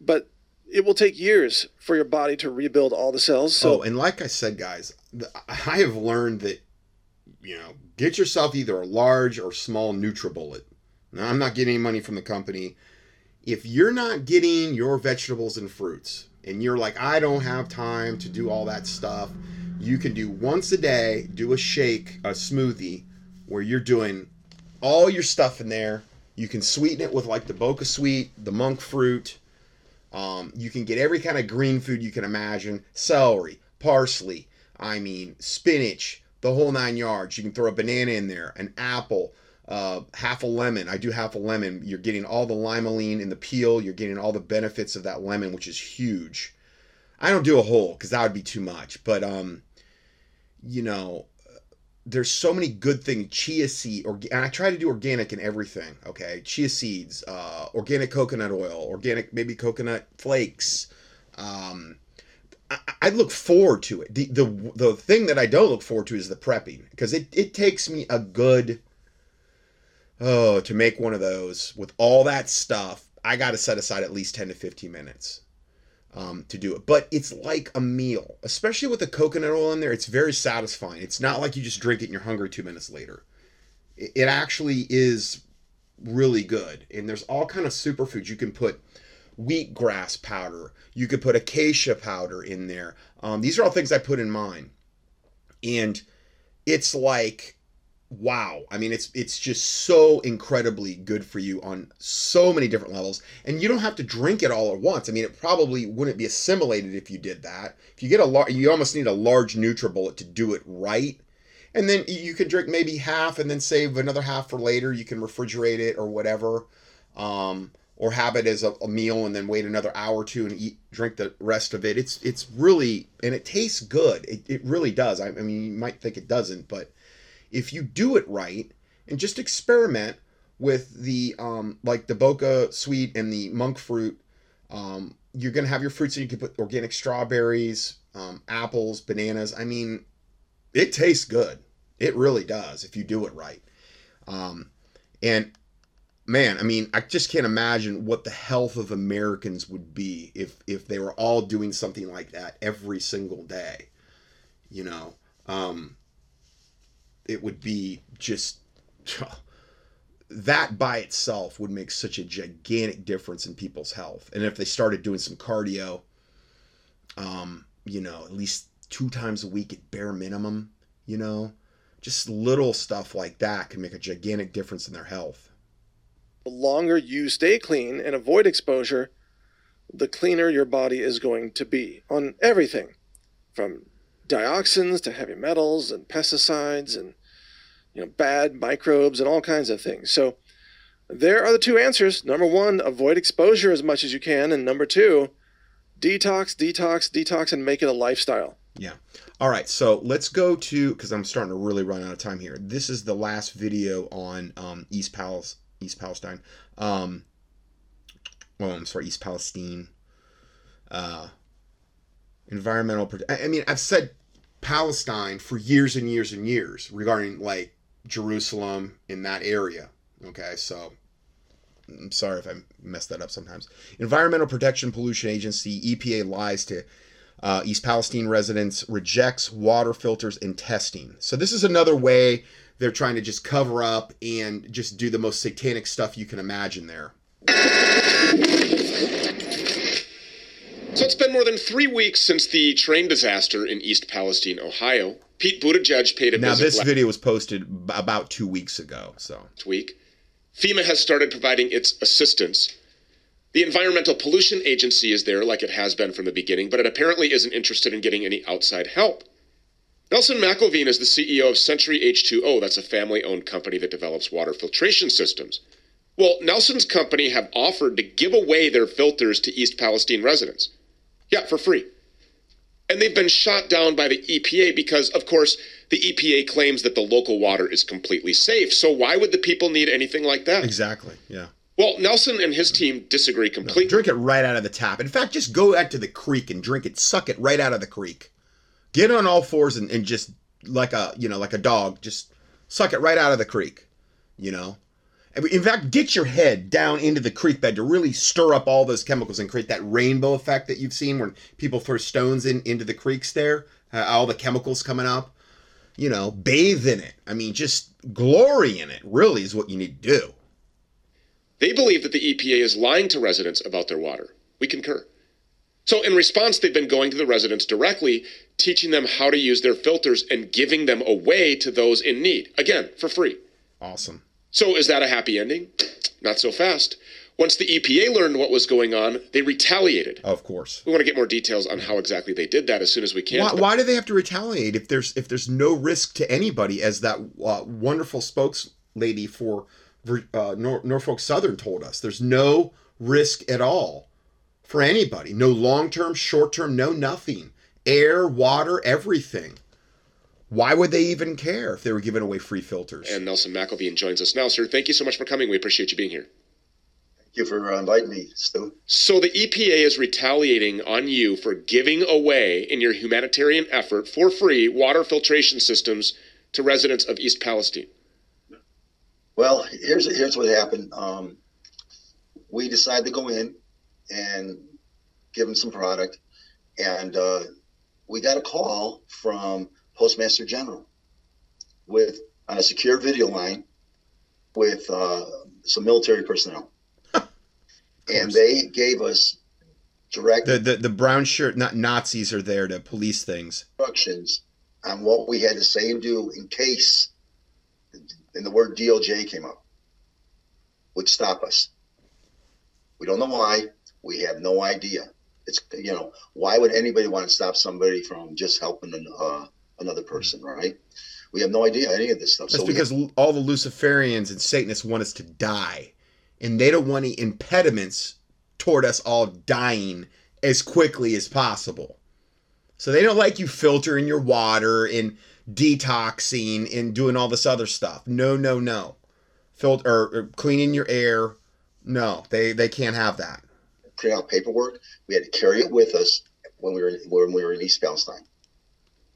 But it will take years for your body to rebuild all the cells. So, oh, and like I said, guys, I have learned that, you know, get yourself either a large or small Nutribullet. Now, I'm not getting any money from the company. If you're not getting your vegetables and fruits, and you're like, I don't have time to do all that stuff, you can do once a day, do a shake, a smoothie, where you're doing all your stuff in there. You can sweeten it with like the Boca Sweet, the monk fruit. Um, you can get every kind of green food you can imagine. Celery, parsley, I mean, spinach, the whole nine yards. You can throw a banana in there, an apple, uh, half a lemon. I do half a lemon. You're getting all the limonene in the peel. You're getting all the benefits of that lemon, which is huge. I don't do a whole because that would be too much. But, um, you know, there's so many good things. Chia seed, or, and I try to do organic in everything, okay? Chia seeds, uh, organic coconut oil, organic maybe coconut flakes. Um, I, I look forward to it. The, the the thing that I don't look forward to is the prepping, because it, it takes me a good, oh, to make one of those with all that stuff. I got to set aside at least ten to fifteen minutes. Um, to do it, but it's like a meal, especially with the coconut oil in there. It's very satisfying. It's not like you just drink it and you're hungry two minutes later. It, it actually is really good. And there's all kind of superfoods. You can put wheatgrass powder. You could put acacia powder in there. Um, these are all things I put in mine, and it's like, wow. I mean, it's, it's just so incredibly good for you on so many different levels, and you don't have to drink it all at once. I mean, it probably wouldn't be assimilated if you did that. If you get a large, you almost need a large Nutribullet to do it right. And then you can drink maybe half and then save another half for later. You can refrigerate it or whatever, um, or have it as a, a meal and then wait another hour or two and eat, drink the rest of it. It's, it's really, and it tastes good. It, it really does. I, I mean, you might think it doesn't, but if you do it right and just experiment with the, um, like the Boca sweet and the monk fruit, um, you're going to have your fruits, and you can put organic strawberries, um, apples, bananas. I mean, it tastes good. It really does if you do it right. Um, and man, I mean, I just can't imagine what the health of Americans would be if, if they were all doing something like that every single day, you know, um, it would be just, that by itself would make such a gigantic difference in people's health. And if they started doing some cardio, um, you know, at least two times a week at bare minimum, you know, just little stuff like that can make a gigantic difference in their health. The longer you stay clean and avoid exposure, the cleaner your body is going to be on everything, from dioxins to heavy metals and pesticides and, you know, bad microbes and all kinds of things. So there are the two answers. Number one, avoid exposure as much as you can. And number two, detox, detox, detox, and make it a lifestyle. Yeah. All right. So let's go to, because I'm starting to really run out of time here. This is the last video on um, East Pal- East Palestine. Um, well, I'm sorry, East Palestine. Uh, environmental protection. I mean, I've said Palestine for years and years and years regarding like Jerusalem in that area. Okay, so I'm sorry if I messed that up sometimes. Environmental Protection Pollution Agency, E P A, lies to uh, East Palestine residents, rejects water filters and testing. So this is another way they're trying to just cover up and just do the most satanic stuff you can imagine there. So it's been more than three weeks since the train disaster in East Palestine, Ohio. Pete Buttigieg paid a now, visit. Now, this la- video was posted b- about two weeks ago. So last week, FEMA has started providing its assistance. The Environmental Pollution Agency is there like it has been from the beginning, but it apparently isn't interested in getting any outside help. Nelson McElveen is the C E O of Century H two O. That's a family-owned company that develops water filtration systems. Well, Nelson's company have offered to give away their filters to East Palestine residents. Yeah, for free. And they've been shot down by the E P A because, of course, the E P A claims that the local water is completely safe. So why would the people need anything like that? Exactly, yeah. Well, Nelson and his team disagree completely. No, drink it right out of the tap. In fact, just go out to the creek and drink it. Suck it right out of the creek. Get on all fours and, and just like a, you know, like a dog, just suck it right out of the creek, you know. In fact, get your head down into the creek bed to really stir up all those chemicals and create that rainbow effect that you've seen when people throw stones in into the creeks there, uh, all the chemicals coming up. You know, bathe in it. I mean, just glory in it, really, is what you need to do. They believe that the E P A is lying to residents about their water. We concur. So in response, they've been going to the residents directly, teaching them how to use their filters and giving them away to those in need. Again, for free. Awesome. So is that a happy ending? Not so fast. Once the E P A learned what was going on, they retaliated. Of course. We want to get more details on how exactly they did that as soon as we can. Why, why do they have to retaliate if there's if there's no risk to anybody, as that uh, wonderful spokes lady for uh, Nor- Norfolk Southern told us, there's no risk at all for anybody. No long-term, short-term, no nothing. Air, water, everything. Why would they even care if they were giving away free filters? And Nelson McElveen joins us now. Sir, thank you so much for coming. We appreciate you being here. Thank you for inviting me, Stu. So the E P A is retaliating on you for giving away, in your humanitarian effort, for free water filtration systems to residents of East Palestine. Well, here's here's what happened. Um, we decided to go in and give them some product, and uh, we got a call from Postmaster General with on a secure video line with uh, some military personnel, and they gave us direct the, the the brown shirt not Nazis are there to police things instructions on what we had to say and do in case, and the word D O J came up, would stop us. We don't know why. We have no idea. It's you know why would anybody want to stop somebody from just helping an, uh, another person, right? We have no idea any of this stuff. That's so because have, all the Luciferians and Satanists want us to die, and they don't want any impediments toward us all dying as quickly as possible. So they don't like you filtering your water and detoxing and doing all this other stuff. No, no, no. Filter or, or cleaning your air. No, they they can't have that. Print out paperwork. We had to carry it with us when we were when we were in East Palestine.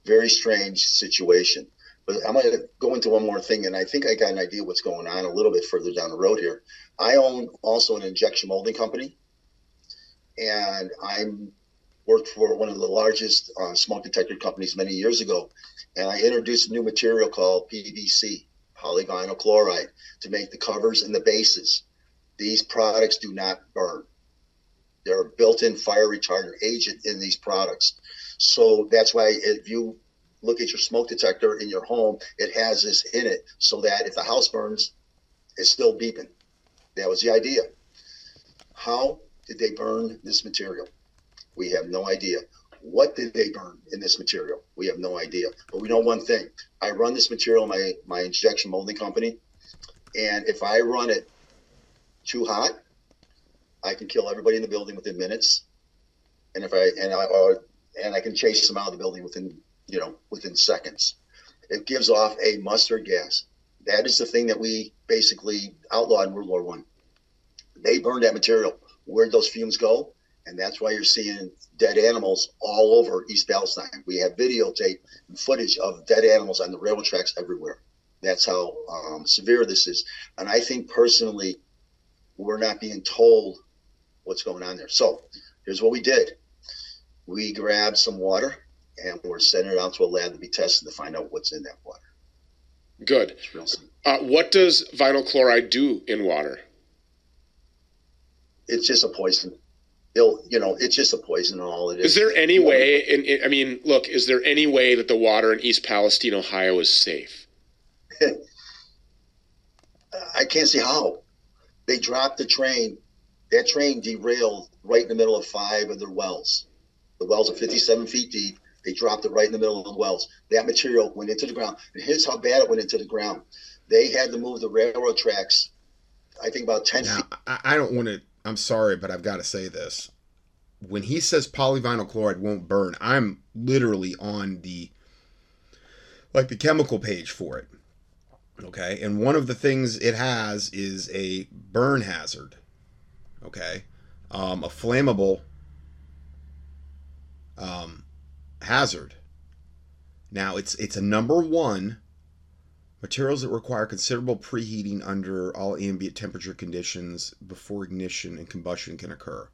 Very strange situation. But I'm going to go into one more thing, and I think I got an idea what's going on a little bit further down the road here. I own also an injection molding company, and I worked for one of the largest uh, smoke detector companies many years ago, and I introduced a new material called P V C, polyvinyl chloride, to make the covers and the bases. These products do not burn. There are built-in fire retardant agent in these products. So that's why if you look at your smoke detector in your home, it has this in it so that if the house burns, it's still beeping. That was the idea. How did they burn this material? We have no idea. What did they burn in this material? We have no idea. But we know one thing. I run this material in my, my injection molding company, and if I run it too hot, I can kill everybody in the building within minutes, and if I and I or, and I can chase them out of the building within you know within seconds. It gives off a mustard gas. That is the thing that we basically outlawed in World War One. They burned that material. Where'd those fumes go? And that's why you're seeing dead animals all over East Palestine. We have videotape and footage of dead animals on the railroad tracks everywhere. That's how um, severe this is. And I think personally, we're not being told what's going on there. So here's what we did. We grabbed some water and we're sending it out to a lab to be tested to find out what's in that water. Good. It's real simple. Uh, what does vinyl chloride do in water? It's just a poison. It'll, you know, it's just a poison and all it is. Is there any way, in, I mean, look, is there any way that the water in East Palestine, Ohio is safe? I can't see how. They dropped the train. That train derailed right in the middle of five of their wells. The wells are fifty-seven feet deep. They dropped it right in the middle of the wells. That material went into the ground. And here's how bad it went into the ground. They had to move the railroad tracks, I think about ten feet. Now, I don't want to, I'm sorry, but I've got to say this. When he says polyvinyl chloride won't burn, I'm literally on the, like the chemical page for it. Okay, and one of the things it has is a burn hazard. Okay, um, a flammable um, hazard. Now it's it's a number one materials that require considerable preheating under all ambient temperature conditions before ignition and combustion can occur.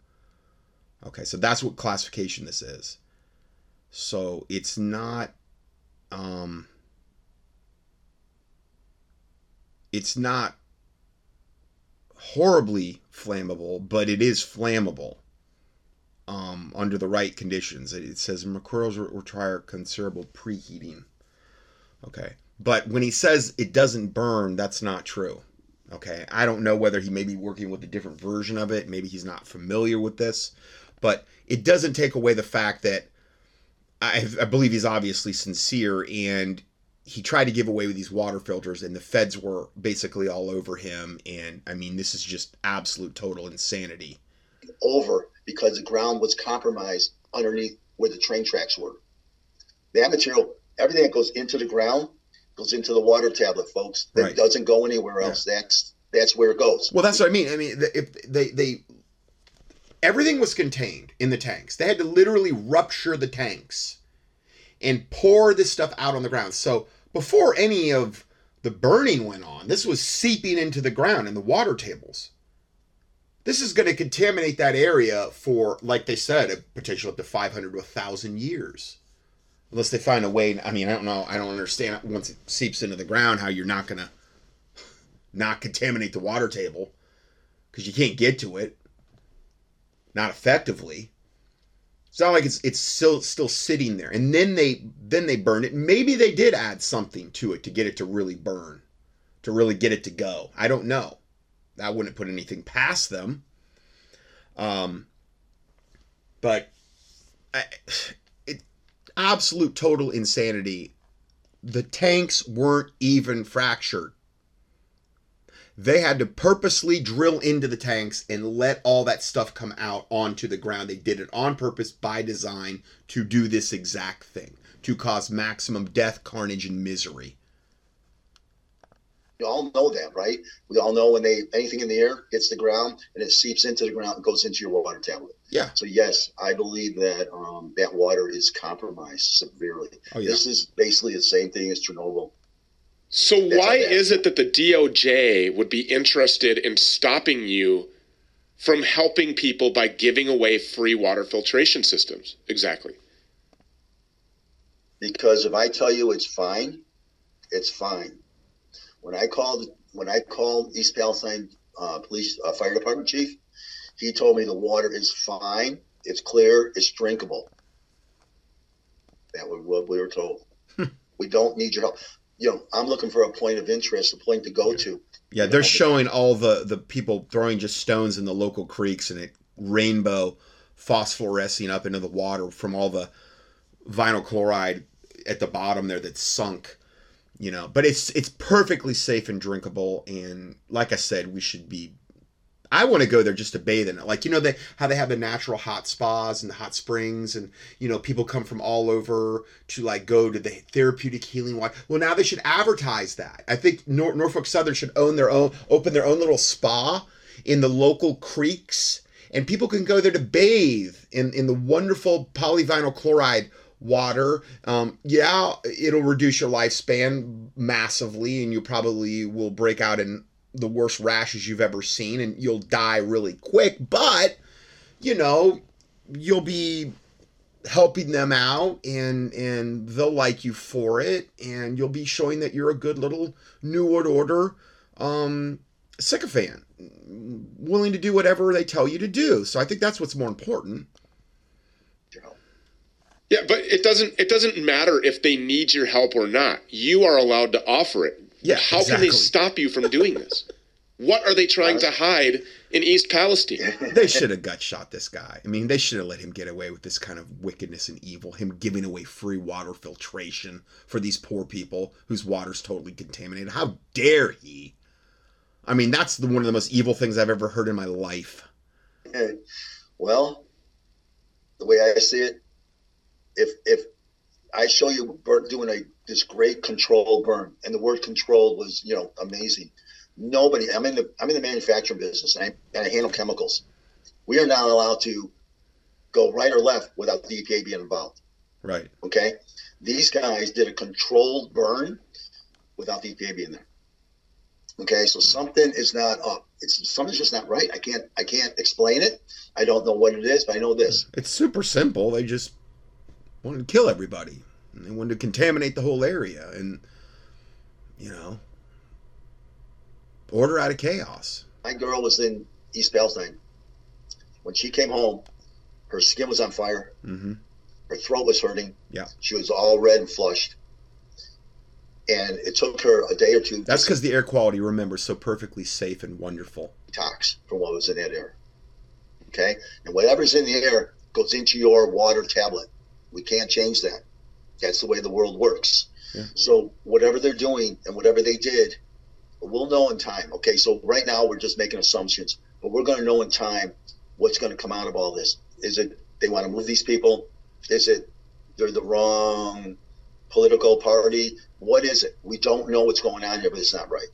Okay, so that's what classification this is. So it's not. Um, It's not horribly flammable, but it is flammable um, under the right conditions. It says materials require considerable preheating. Okay. But when he says it doesn't burn, that's not true. Okay. I don't know whether he may be working with a different version of it. Maybe he's not familiar with this, but it doesn't take away the fact that I, I believe he's obviously sincere and he tried to give away with these water filters, and the feds were basically all over him. And I mean, this is just absolute total insanity. Over because the ground was compromised underneath where the train tracks were. That material, everything that goes into the ground goes into the water tablet, folks. That right. doesn't go anywhere else. Yeah. That's that's where it goes. Well, that's what I mean. I mean, if they, they everything was contained in the tanks. They had to literally rupture the tanks and pour this stuff out on the ground. So before any of the burning went on, this was seeping into the ground in the water tables. This is going to contaminate that area for, like they said, a potential up to five hundred to one thousand years. Unless they find a way. I mean, I don't know. I don't understand once it seeps into the ground how you're not going to not contaminate the water table, because you can't get to it. Not effectively. It's not like it's it's still still sitting there. And then they then they burned it. Maybe they did add something to it to get it to really burn, to really get it to go. I don't know. I wouldn't put anything past them. Um, but I... absolute total insanity. The tanks weren't even fractured. They had to purposely drill into the tanks and let all that stuff come out onto the ground. They did it on purpose by design to do this exact thing, to cause maximum death, carnage, and misery. We all know that, right? We all know when they anything in the air hits the ground and it seeps into the ground and goes into your water tablet. Yeah. So yes, I believe that um, that water is compromised severely. Oh, yeah. This is basically the same thing as Chernobyl. So That's why is it that the D O J would be interested in stopping you from helping people by giving away free water filtration systems? Exactly. Because if I tell you it's fine, it's fine. When I called, when I called East Palestine uh, Police uh, Fire Department Chief, he told me the water is fine, it's clear, it's drinkable. That was what we were told. We don't need your help. You know, I'm looking for a point of interest, a point to go to. Yeah, they're showing all the, the people throwing just stones in the local creeks and it rainbow phosphorescing up into the water from all the vinyl chloride at the bottom there that's sunk. You know, but it's it's perfectly safe and drinkable, and like I said, we should be. I want to go there just to bathe in it, like you know they how they have the natural hot spas and the hot springs, and you know people come from all over to like go to the therapeutic healing water. Well, now they should advertise that. I think Nor- Norfolk Southern should own their own, open their own little spa in the local creeks, and people can go there to bathe in in the wonderful polyvinyl chloride water. Um, yeah, it'll reduce your lifespan massively, and you probably will break out in the worst rashes you've ever seen, and you'll die really quick, but, you know, you'll be helping them out, and and they'll like you for it, and you'll be showing that you're a good little New World Order um, sycophant, willing to do whatever they tell you to do. So I think that's what's more important. Yeah, but it doesn't it doesn't matter if they need your help or not. You are allowed to offer it. Yeah, How exactly. can they stop you from doing this? What are they trying to hide in East Palestine? They should have gut shot this guy. I mean, they should have let him get away with this kind of wickedness and evil, him giving away free water filtration for these poor people whose water's totally contaminated. How dare he? I mean, that's the, one of the most evil things I've ever heard in my life. Well, the way I see it, If if I show you doing a this great control burn, and the word control was you know amazing. Nobody, I'm in the I'm in the manufacturing business, and I, and I handle chemicals. We are not allowed to go right or left without the E P A being involved. Right. Okay. These guys did a controlled burn without the E P A being there. Okay. So something is not up. It's something's just not right. I can't I can't explain it. I don't know what it is, but I know this. It's super simple. They just wanted to kill everybody, and they wanted to contaminate the whole area, and you know, order out of chaos. My girl was in East Palestine. When she came home, her skin was on fire. Mm-hmm. Her throat was hurting. Yeah, she was all red and flushed, and it took her a day or two. That's because the air quality, remember, is so perfectly safe and wonderful. Tox from what was in that air. Okay, and whatever's in the air goes into your water tablet. We can't change that. That's the way the world works. Yeah. So whatever they're doing and whatever they did, we'll know in time. Okay, so right now we're just making assumptions, but we're going to know in time what's going to come out of all this. Is it they want to move these people? Is it they're the wrong political party? What is it? We don't know what's going on here, but it's not right.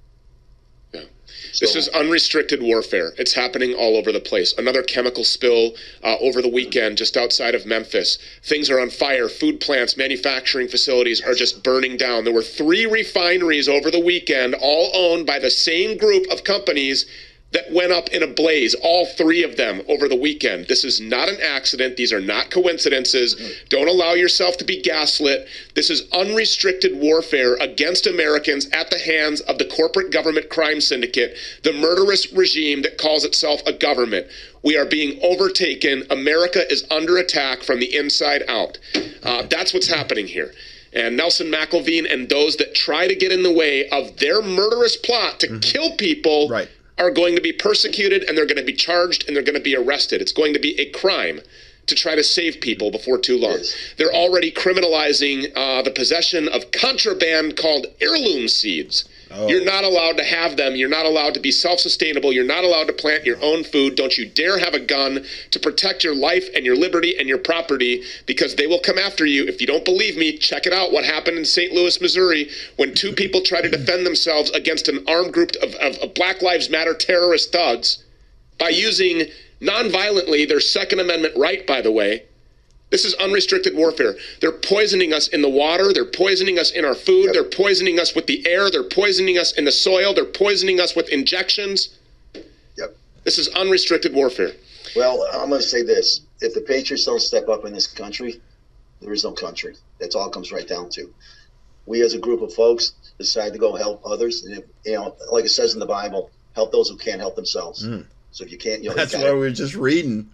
Yeah. This so, is unrestricted warfare. It's happening all over the place. Another chemical spill uh, over the weekend just outside of Memphis. Things are on fire. Food plants, manufacturing facilities are just burning down. There were three refineries over the weekend, all owned by the same group of companies that went up in a blaze, all three of them over the weekend. This is not an accident. These are not coincidences. Mm-hmm. Don't allow yourself to be gaslit. This is unrestricted warfare against Americans at the hands of the corporate government crime syndicate, the murderous regime that calls itself a government. We are being overtaken. America is under attack from the inside out. Uh, that's what's happening here. And Nelson McElveen and those that try to get in the way of their murderous plot to mm-hmm. kill people right. are going to be persecuted, and they're going to be charged, and they're going to be arrested. It's going to be a crime to try to save people before too long. Yes. They're already criminalizing uh, the possession of contraband called heirloom seeds. Oh. You're not allowed to have them. You're not allowed to be self-sustainable. You're not allowed to plant your own food. Don't you dare have a gun to protect your life and your liberty and your property, because they will come after you. If you don't believe me, check it out what happened in Saint Louis, Missouri, when two people tried to defend themselves against an armed group of, of, of Black Lives Matter terrorist thugs by using non-violently their Second Amendment right, by the way. This is unrestricted warfare. They're poisoning us in the water. They're poisoning us in our food. Yep. They're poisoning us with the air. They're poisoning us in the soil. They're poisoning us with injections. Yep. This is unrestricted warfare. Well, I'm going to say this. If the patriots don't step up in this country, there is no country. That's all it comes right down to. We as a group of folks decide to go help others. And, if, you know, like it says in the Bible, help those who can't help themselves. Mm. So if you can't, you know, that's what we were just reading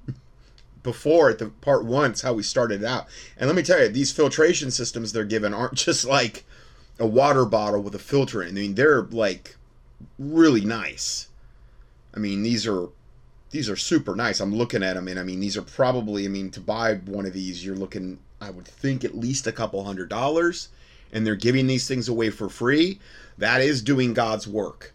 before at the part one, how we started out. And let me tell you, these filtration systems they're given aren't just like a water bottle with a filter in. I mean, they're like really nice. I mean, these are these are super nice. I'm looking at them, and I mean, these are probably. I mean, to buy one of these, you're looking, I would think, at least a couple hundred dollars. And they're giving these things away for free. That is doing God's work,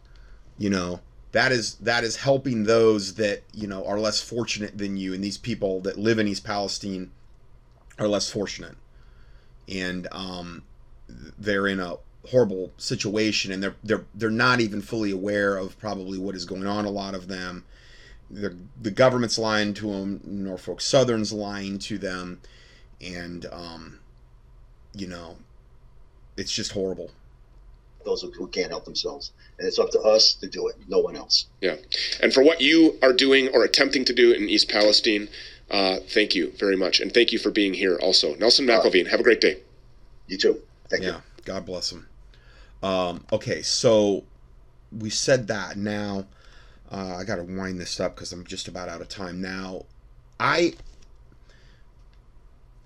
you know. That is that is helping those that, you know, are less fortunate than you, and these people that live in East Palestine are less fortunate, and um, they're in a horrible situation, and they're they're they're not even fully aware of probably what is going on. A lot of them, the the government's lying to them, Norfolk Southern's lying to them, and um, you know, it's just horrible. Those who can't help themselves, and it's up to us to do it, no one else. Yeah. And for what you are doing or attempting to do in East Palestine, uh thank you very much, and thank you for being here also, Nelson McElveen. Uh, have a great day. You too. Thank yeah, you. God bless him. Um okay, so we said that. Now uh I gotta wind this up because I'm just about out of time. Now I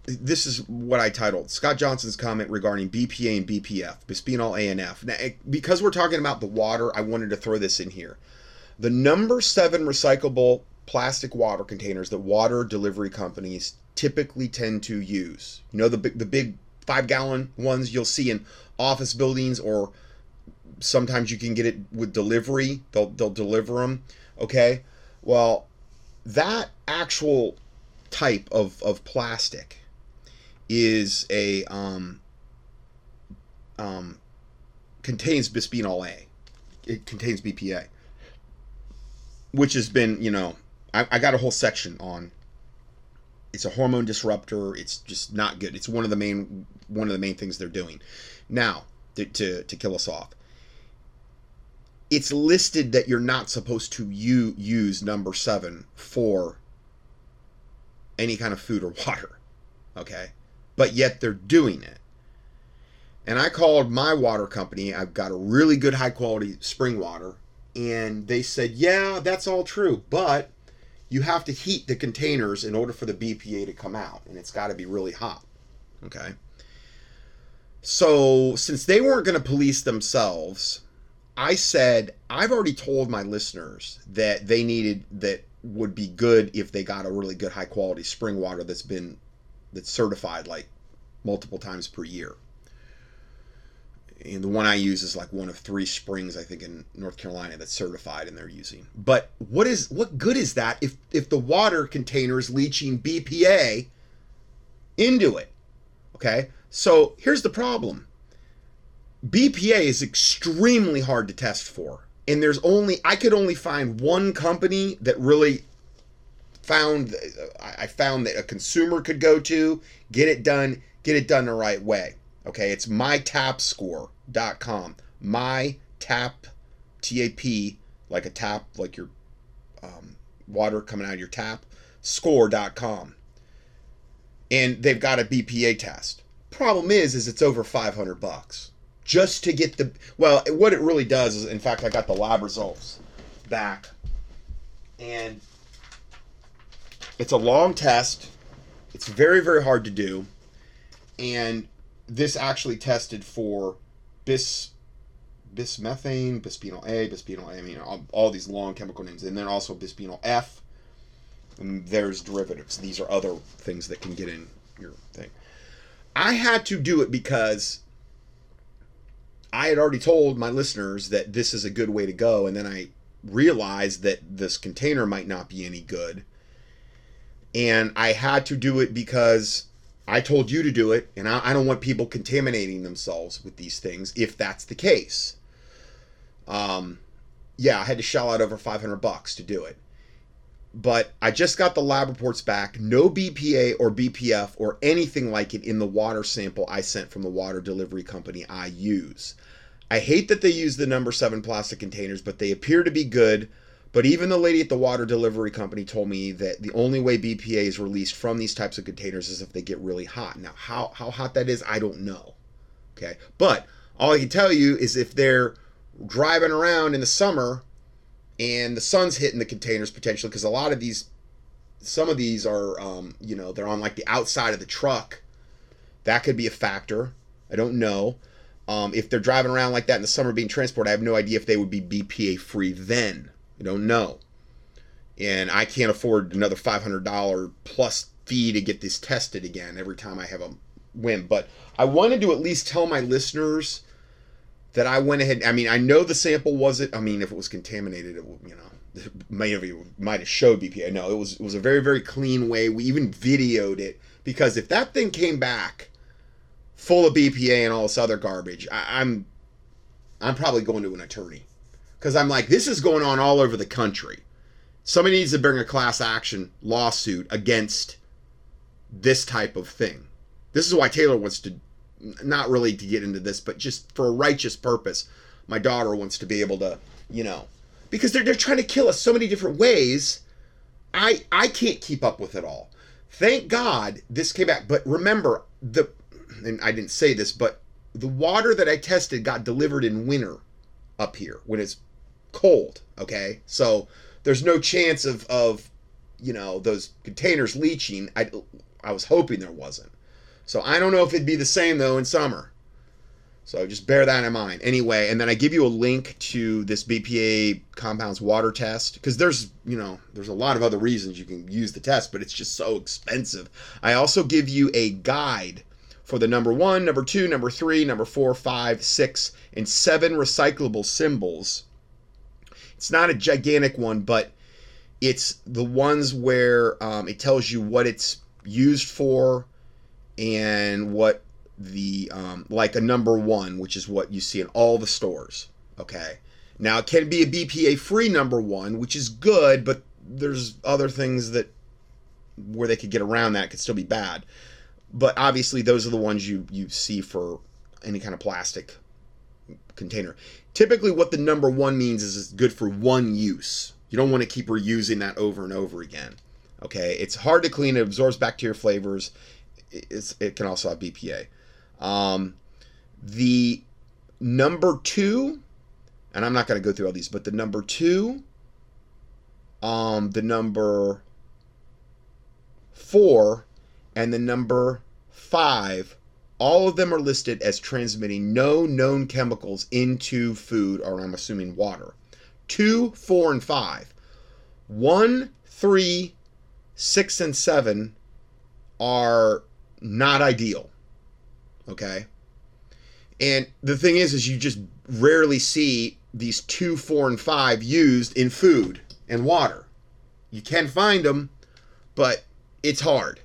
This is what I titled Scott Johnson's comment regarding B P A and B P F, bisphenol A and F. Now, because we're talking about the water, I wanted to throw this in here. The number seven recyclable plastic water containers that water delivery companies typically tend to use. You know, the big, the big five-gallon ones you'll see in office buildings, or sometimes you can get it with delivery. They'll they'll deliver them. Okay, well, that actual type of of plastic is a um, um, contains bisphenol A. It contains B P A, which has been, you know, I, I got a whole section on. It's a hormone disruptor. It's just not good. It's one of the main one of the main things they're doing now to to, to kill us off. It's listed that you're not supposed to u- use number seven for any kind of food or water, okay? But yet they're doing it. And I called my water company. I've got a really good high quality spring water. And they said, yeah, that's all true, but you have to heat the containers in order for the B P A to come out. And it's got to be really hot. Okay. So since they weren't going to police themselves, I said, I've already told my listeners that they needed, that would be good if they got a really good high quality spring water that's been that's certified like multiple times per year. And the one I use is like one of three springs, I think, in North Carolina that's certified and they're using. But what is what good is that if, if the water container is leaching B P A into it? Okay, so here's the problem. B P A is extremely hard to test for. And there's only, I could only find one company that really found, I found that a consumer could go to, get it done, get it done the right way. Okay, it's my tap score dot com. My tap, T A P, like a tap, like your um, water coming out of your tap, score dot com. And they've got a B P A test. Problem is, is it's over five hundred bucks just to get the, well, what it really does is, in fact, I got the lab results back. And it's a long test. It's very, very hard to do. And this actually tested for bis, bismethane, bisphenol A, bisphenol A, I mean, all, all these long chemical names, and then also bisphenol F. And there's derivatives. These are other things that can get in your thing. I had to do it because I had already told my listeners that this is a good way to go, and then I realized that this container might not be any good. And I had to do it because I told you to do it, and I, I don't want people contaminating themselves with these things if that's the case. Um, yeah, I had to shell out over five hundred bucks to do it. But I just got the lab reports back. No B P A or B P F or anything like it in the water sample I sent from the water delivery company I use. I hate that they use the number seven plastic containers, but they appear to be good. But even the lady at the water delivery company told me that the only way B P A is released from these types of containers is if they get really hot. Now, how, how hot that is, I don't know. Okay, but all I can tell you is if they're driving around in the summer and the sun's hitting the containers potentially, because a lot of these, some of these are, um, you know, they're on like the outside of the truck. That could be a factor. I don't know. Um, if they're driving around like that in the summer being transported, I have no idea if they would be B P A free then. I don't know. And I can't afford another five hundred dollars plus fee to get this tested again every time I have a whim. But I wanted to at least tell my listeners that I went ahead. I mean, I know the sample wasn't, I mean, if it was contaminated, it would, you know, maybe might have showed B P A. No, it was, it was a very, very clean way. We even videoed it, because if that thing came back full of B P A and all this other garbage, I, I'm, I'm probably going to an attorney. Because I'm like, this is going on all over the country. Somebody needs to bring a class action lawsuit against this type of thing. This is why Taylor wants to, not really to get into this, but just for a righteous purpose, my daughter wants to be able to, you know, because they're, they're trying to kill us so many different ways. I, I can't keep up with it all. Thank God this came back. But remember, the, and I didn't say this, but the water that I tested got delivered in winter up here when it's cold, okay? So there's no chance of, of you know, those containers leaching. I, I was hoping there wasn't. So I don't know if it'd be the same, though, in summer. So just bear that in mind. Anyway, and then I give you a link to this B P A compounds water test, because there's, you know, there's a lot of other reasons you can use the test, but it's just so expensive. I also give you a guide for the number one, number two, number three, number four, five, six, and seven recyclable symbols. It's not a gigantic one, but it's the ones where um, it tells you what it's used for and what the, um, like a number one, which is what you see in all the stores, okay? Now, it can be a B P A-free number one, which is good, but there's other things that, where they could get around that, it could still be bad. But obviously, those are the ones you, you see for any kind of plastic container. Typically what the number one means is it's good for one use. You don't want to keep reusing that over and over again. Okay, it's hard to clean, it absorbs bacteria, flavors, it's, it can also have B P A. Um, the number two, and I'm not going to go through all these, but the number two, um, the number four, and the number five, all of them are listed as transmitting no known chemicals into food, or I'm assuming water. Two, four, and five. One, three, six, and seven are not ideal. Okay? And the thing is, is you just rarely see these two, four, and five used in food and water. You can find them, but it's hard.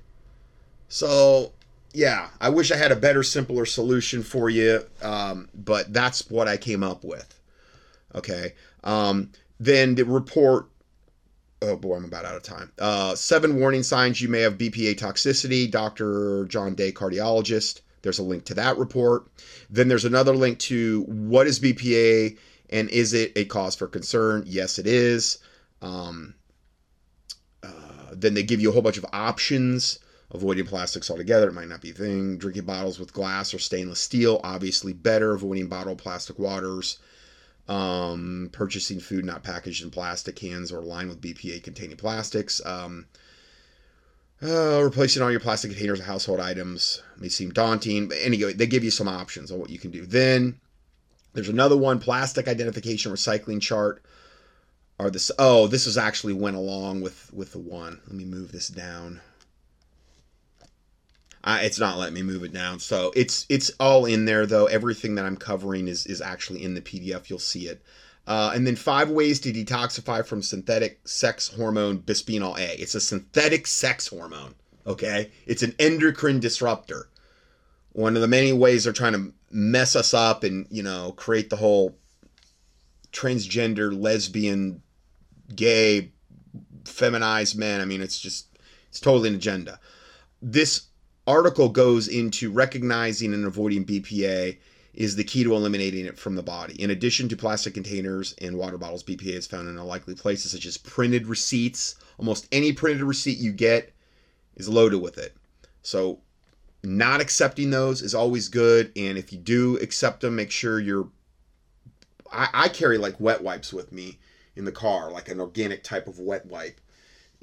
So, yeah, I wish I had a better, simpler solution for you, um, but that's what I came up with. Okay. Um, then the report, oh boy, I'm about out of time. Uh, seven warning signs you may have B P A toxicity, Doctor John Day, cardiologist. There's a link to that report. Then there's another link to what is B P A and is it a cause for concern? Yes, it is. Um, uh, then they give you a whole bunch of options. Avoiding plastics altogether, it might not be a thing. Drinking bottles with glass or stainless steel, obviously better. Avoiding bottled plastic waters. Um, purchasing food not packaged in plastic cans or lined with B P A-containing plastics. Um, Uh, replacing all your plastic containers with household items may seem daunting, but anyway, they give you some options on what you can do. Then there's another one, plastic identification recycling chart. Are this? Oh, this is actually went along with with the one. Let me move this down. I, it's not letting me move it down, so it's it's all in there though. Everything that I'm covering is is actually in the P D F. You'll see it. Uh, and then five ways to detoxify from synthetic sex hormone bisphenol A. It's a synthetic sex hormone, okay? It's an endocrine disruptor. One of the many ways they're trying to mess us up and, you know, create the whole transgender, lesbian, gay, feminized men. I mean, it's just, it's totally an agenda. This article goes into recognizing and avoiding B P A is the key to eliminating it from the body. In addition to plastic containers and water bottles, B P A is found in unlikely places such as printed receipts. Almost any printed receipt you get is loaded with it. So not accepting those is always good. And if you do accept them, make sure you're... I, I carry like wet wipes with me in the car, like an organic type of wet wipe,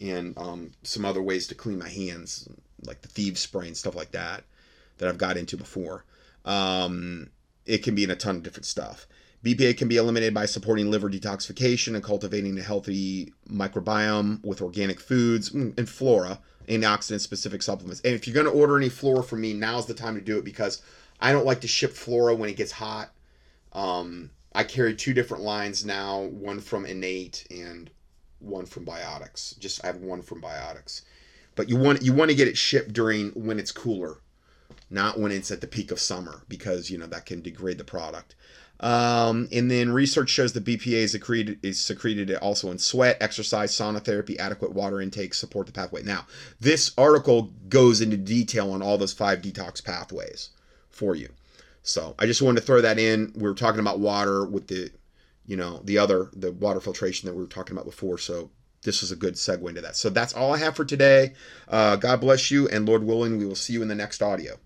and um, some other ways to clean my hands, like the thieves spray and stuff like that, that I've got into before. Um... It can be in a ton of different stuff. B P A can be eliminated by supporting liver detoxification and cultivating a healthy microbiome with organic foods and flora, antioxidant-specific supplements. And if you're going to order any flora from me, now's the time to do it because I don't like to ship flora when it gets hot. Um, I carry two different lines now, one from Innate and one from Biotics. Just I have one from Biotics. But you want you want to get it shipped during when it's cooler. Not when it's at the peak of summer because, you know, that can degrade the product. Um, and then research shows that B P A is secreted, is secreted also in sweat, exercise, sauna therapy, adequate water intake, support the pathway. Now, this article goes into detail on all those five detox pathways for you. So I just wanted to throw that in. We were talking about water with the, you know, the other, the water filtration that we were talking about before. So this is a good segue into that. So that's all I have for today. Uh, God bless you. And Lord willing, we will see you in the next audio.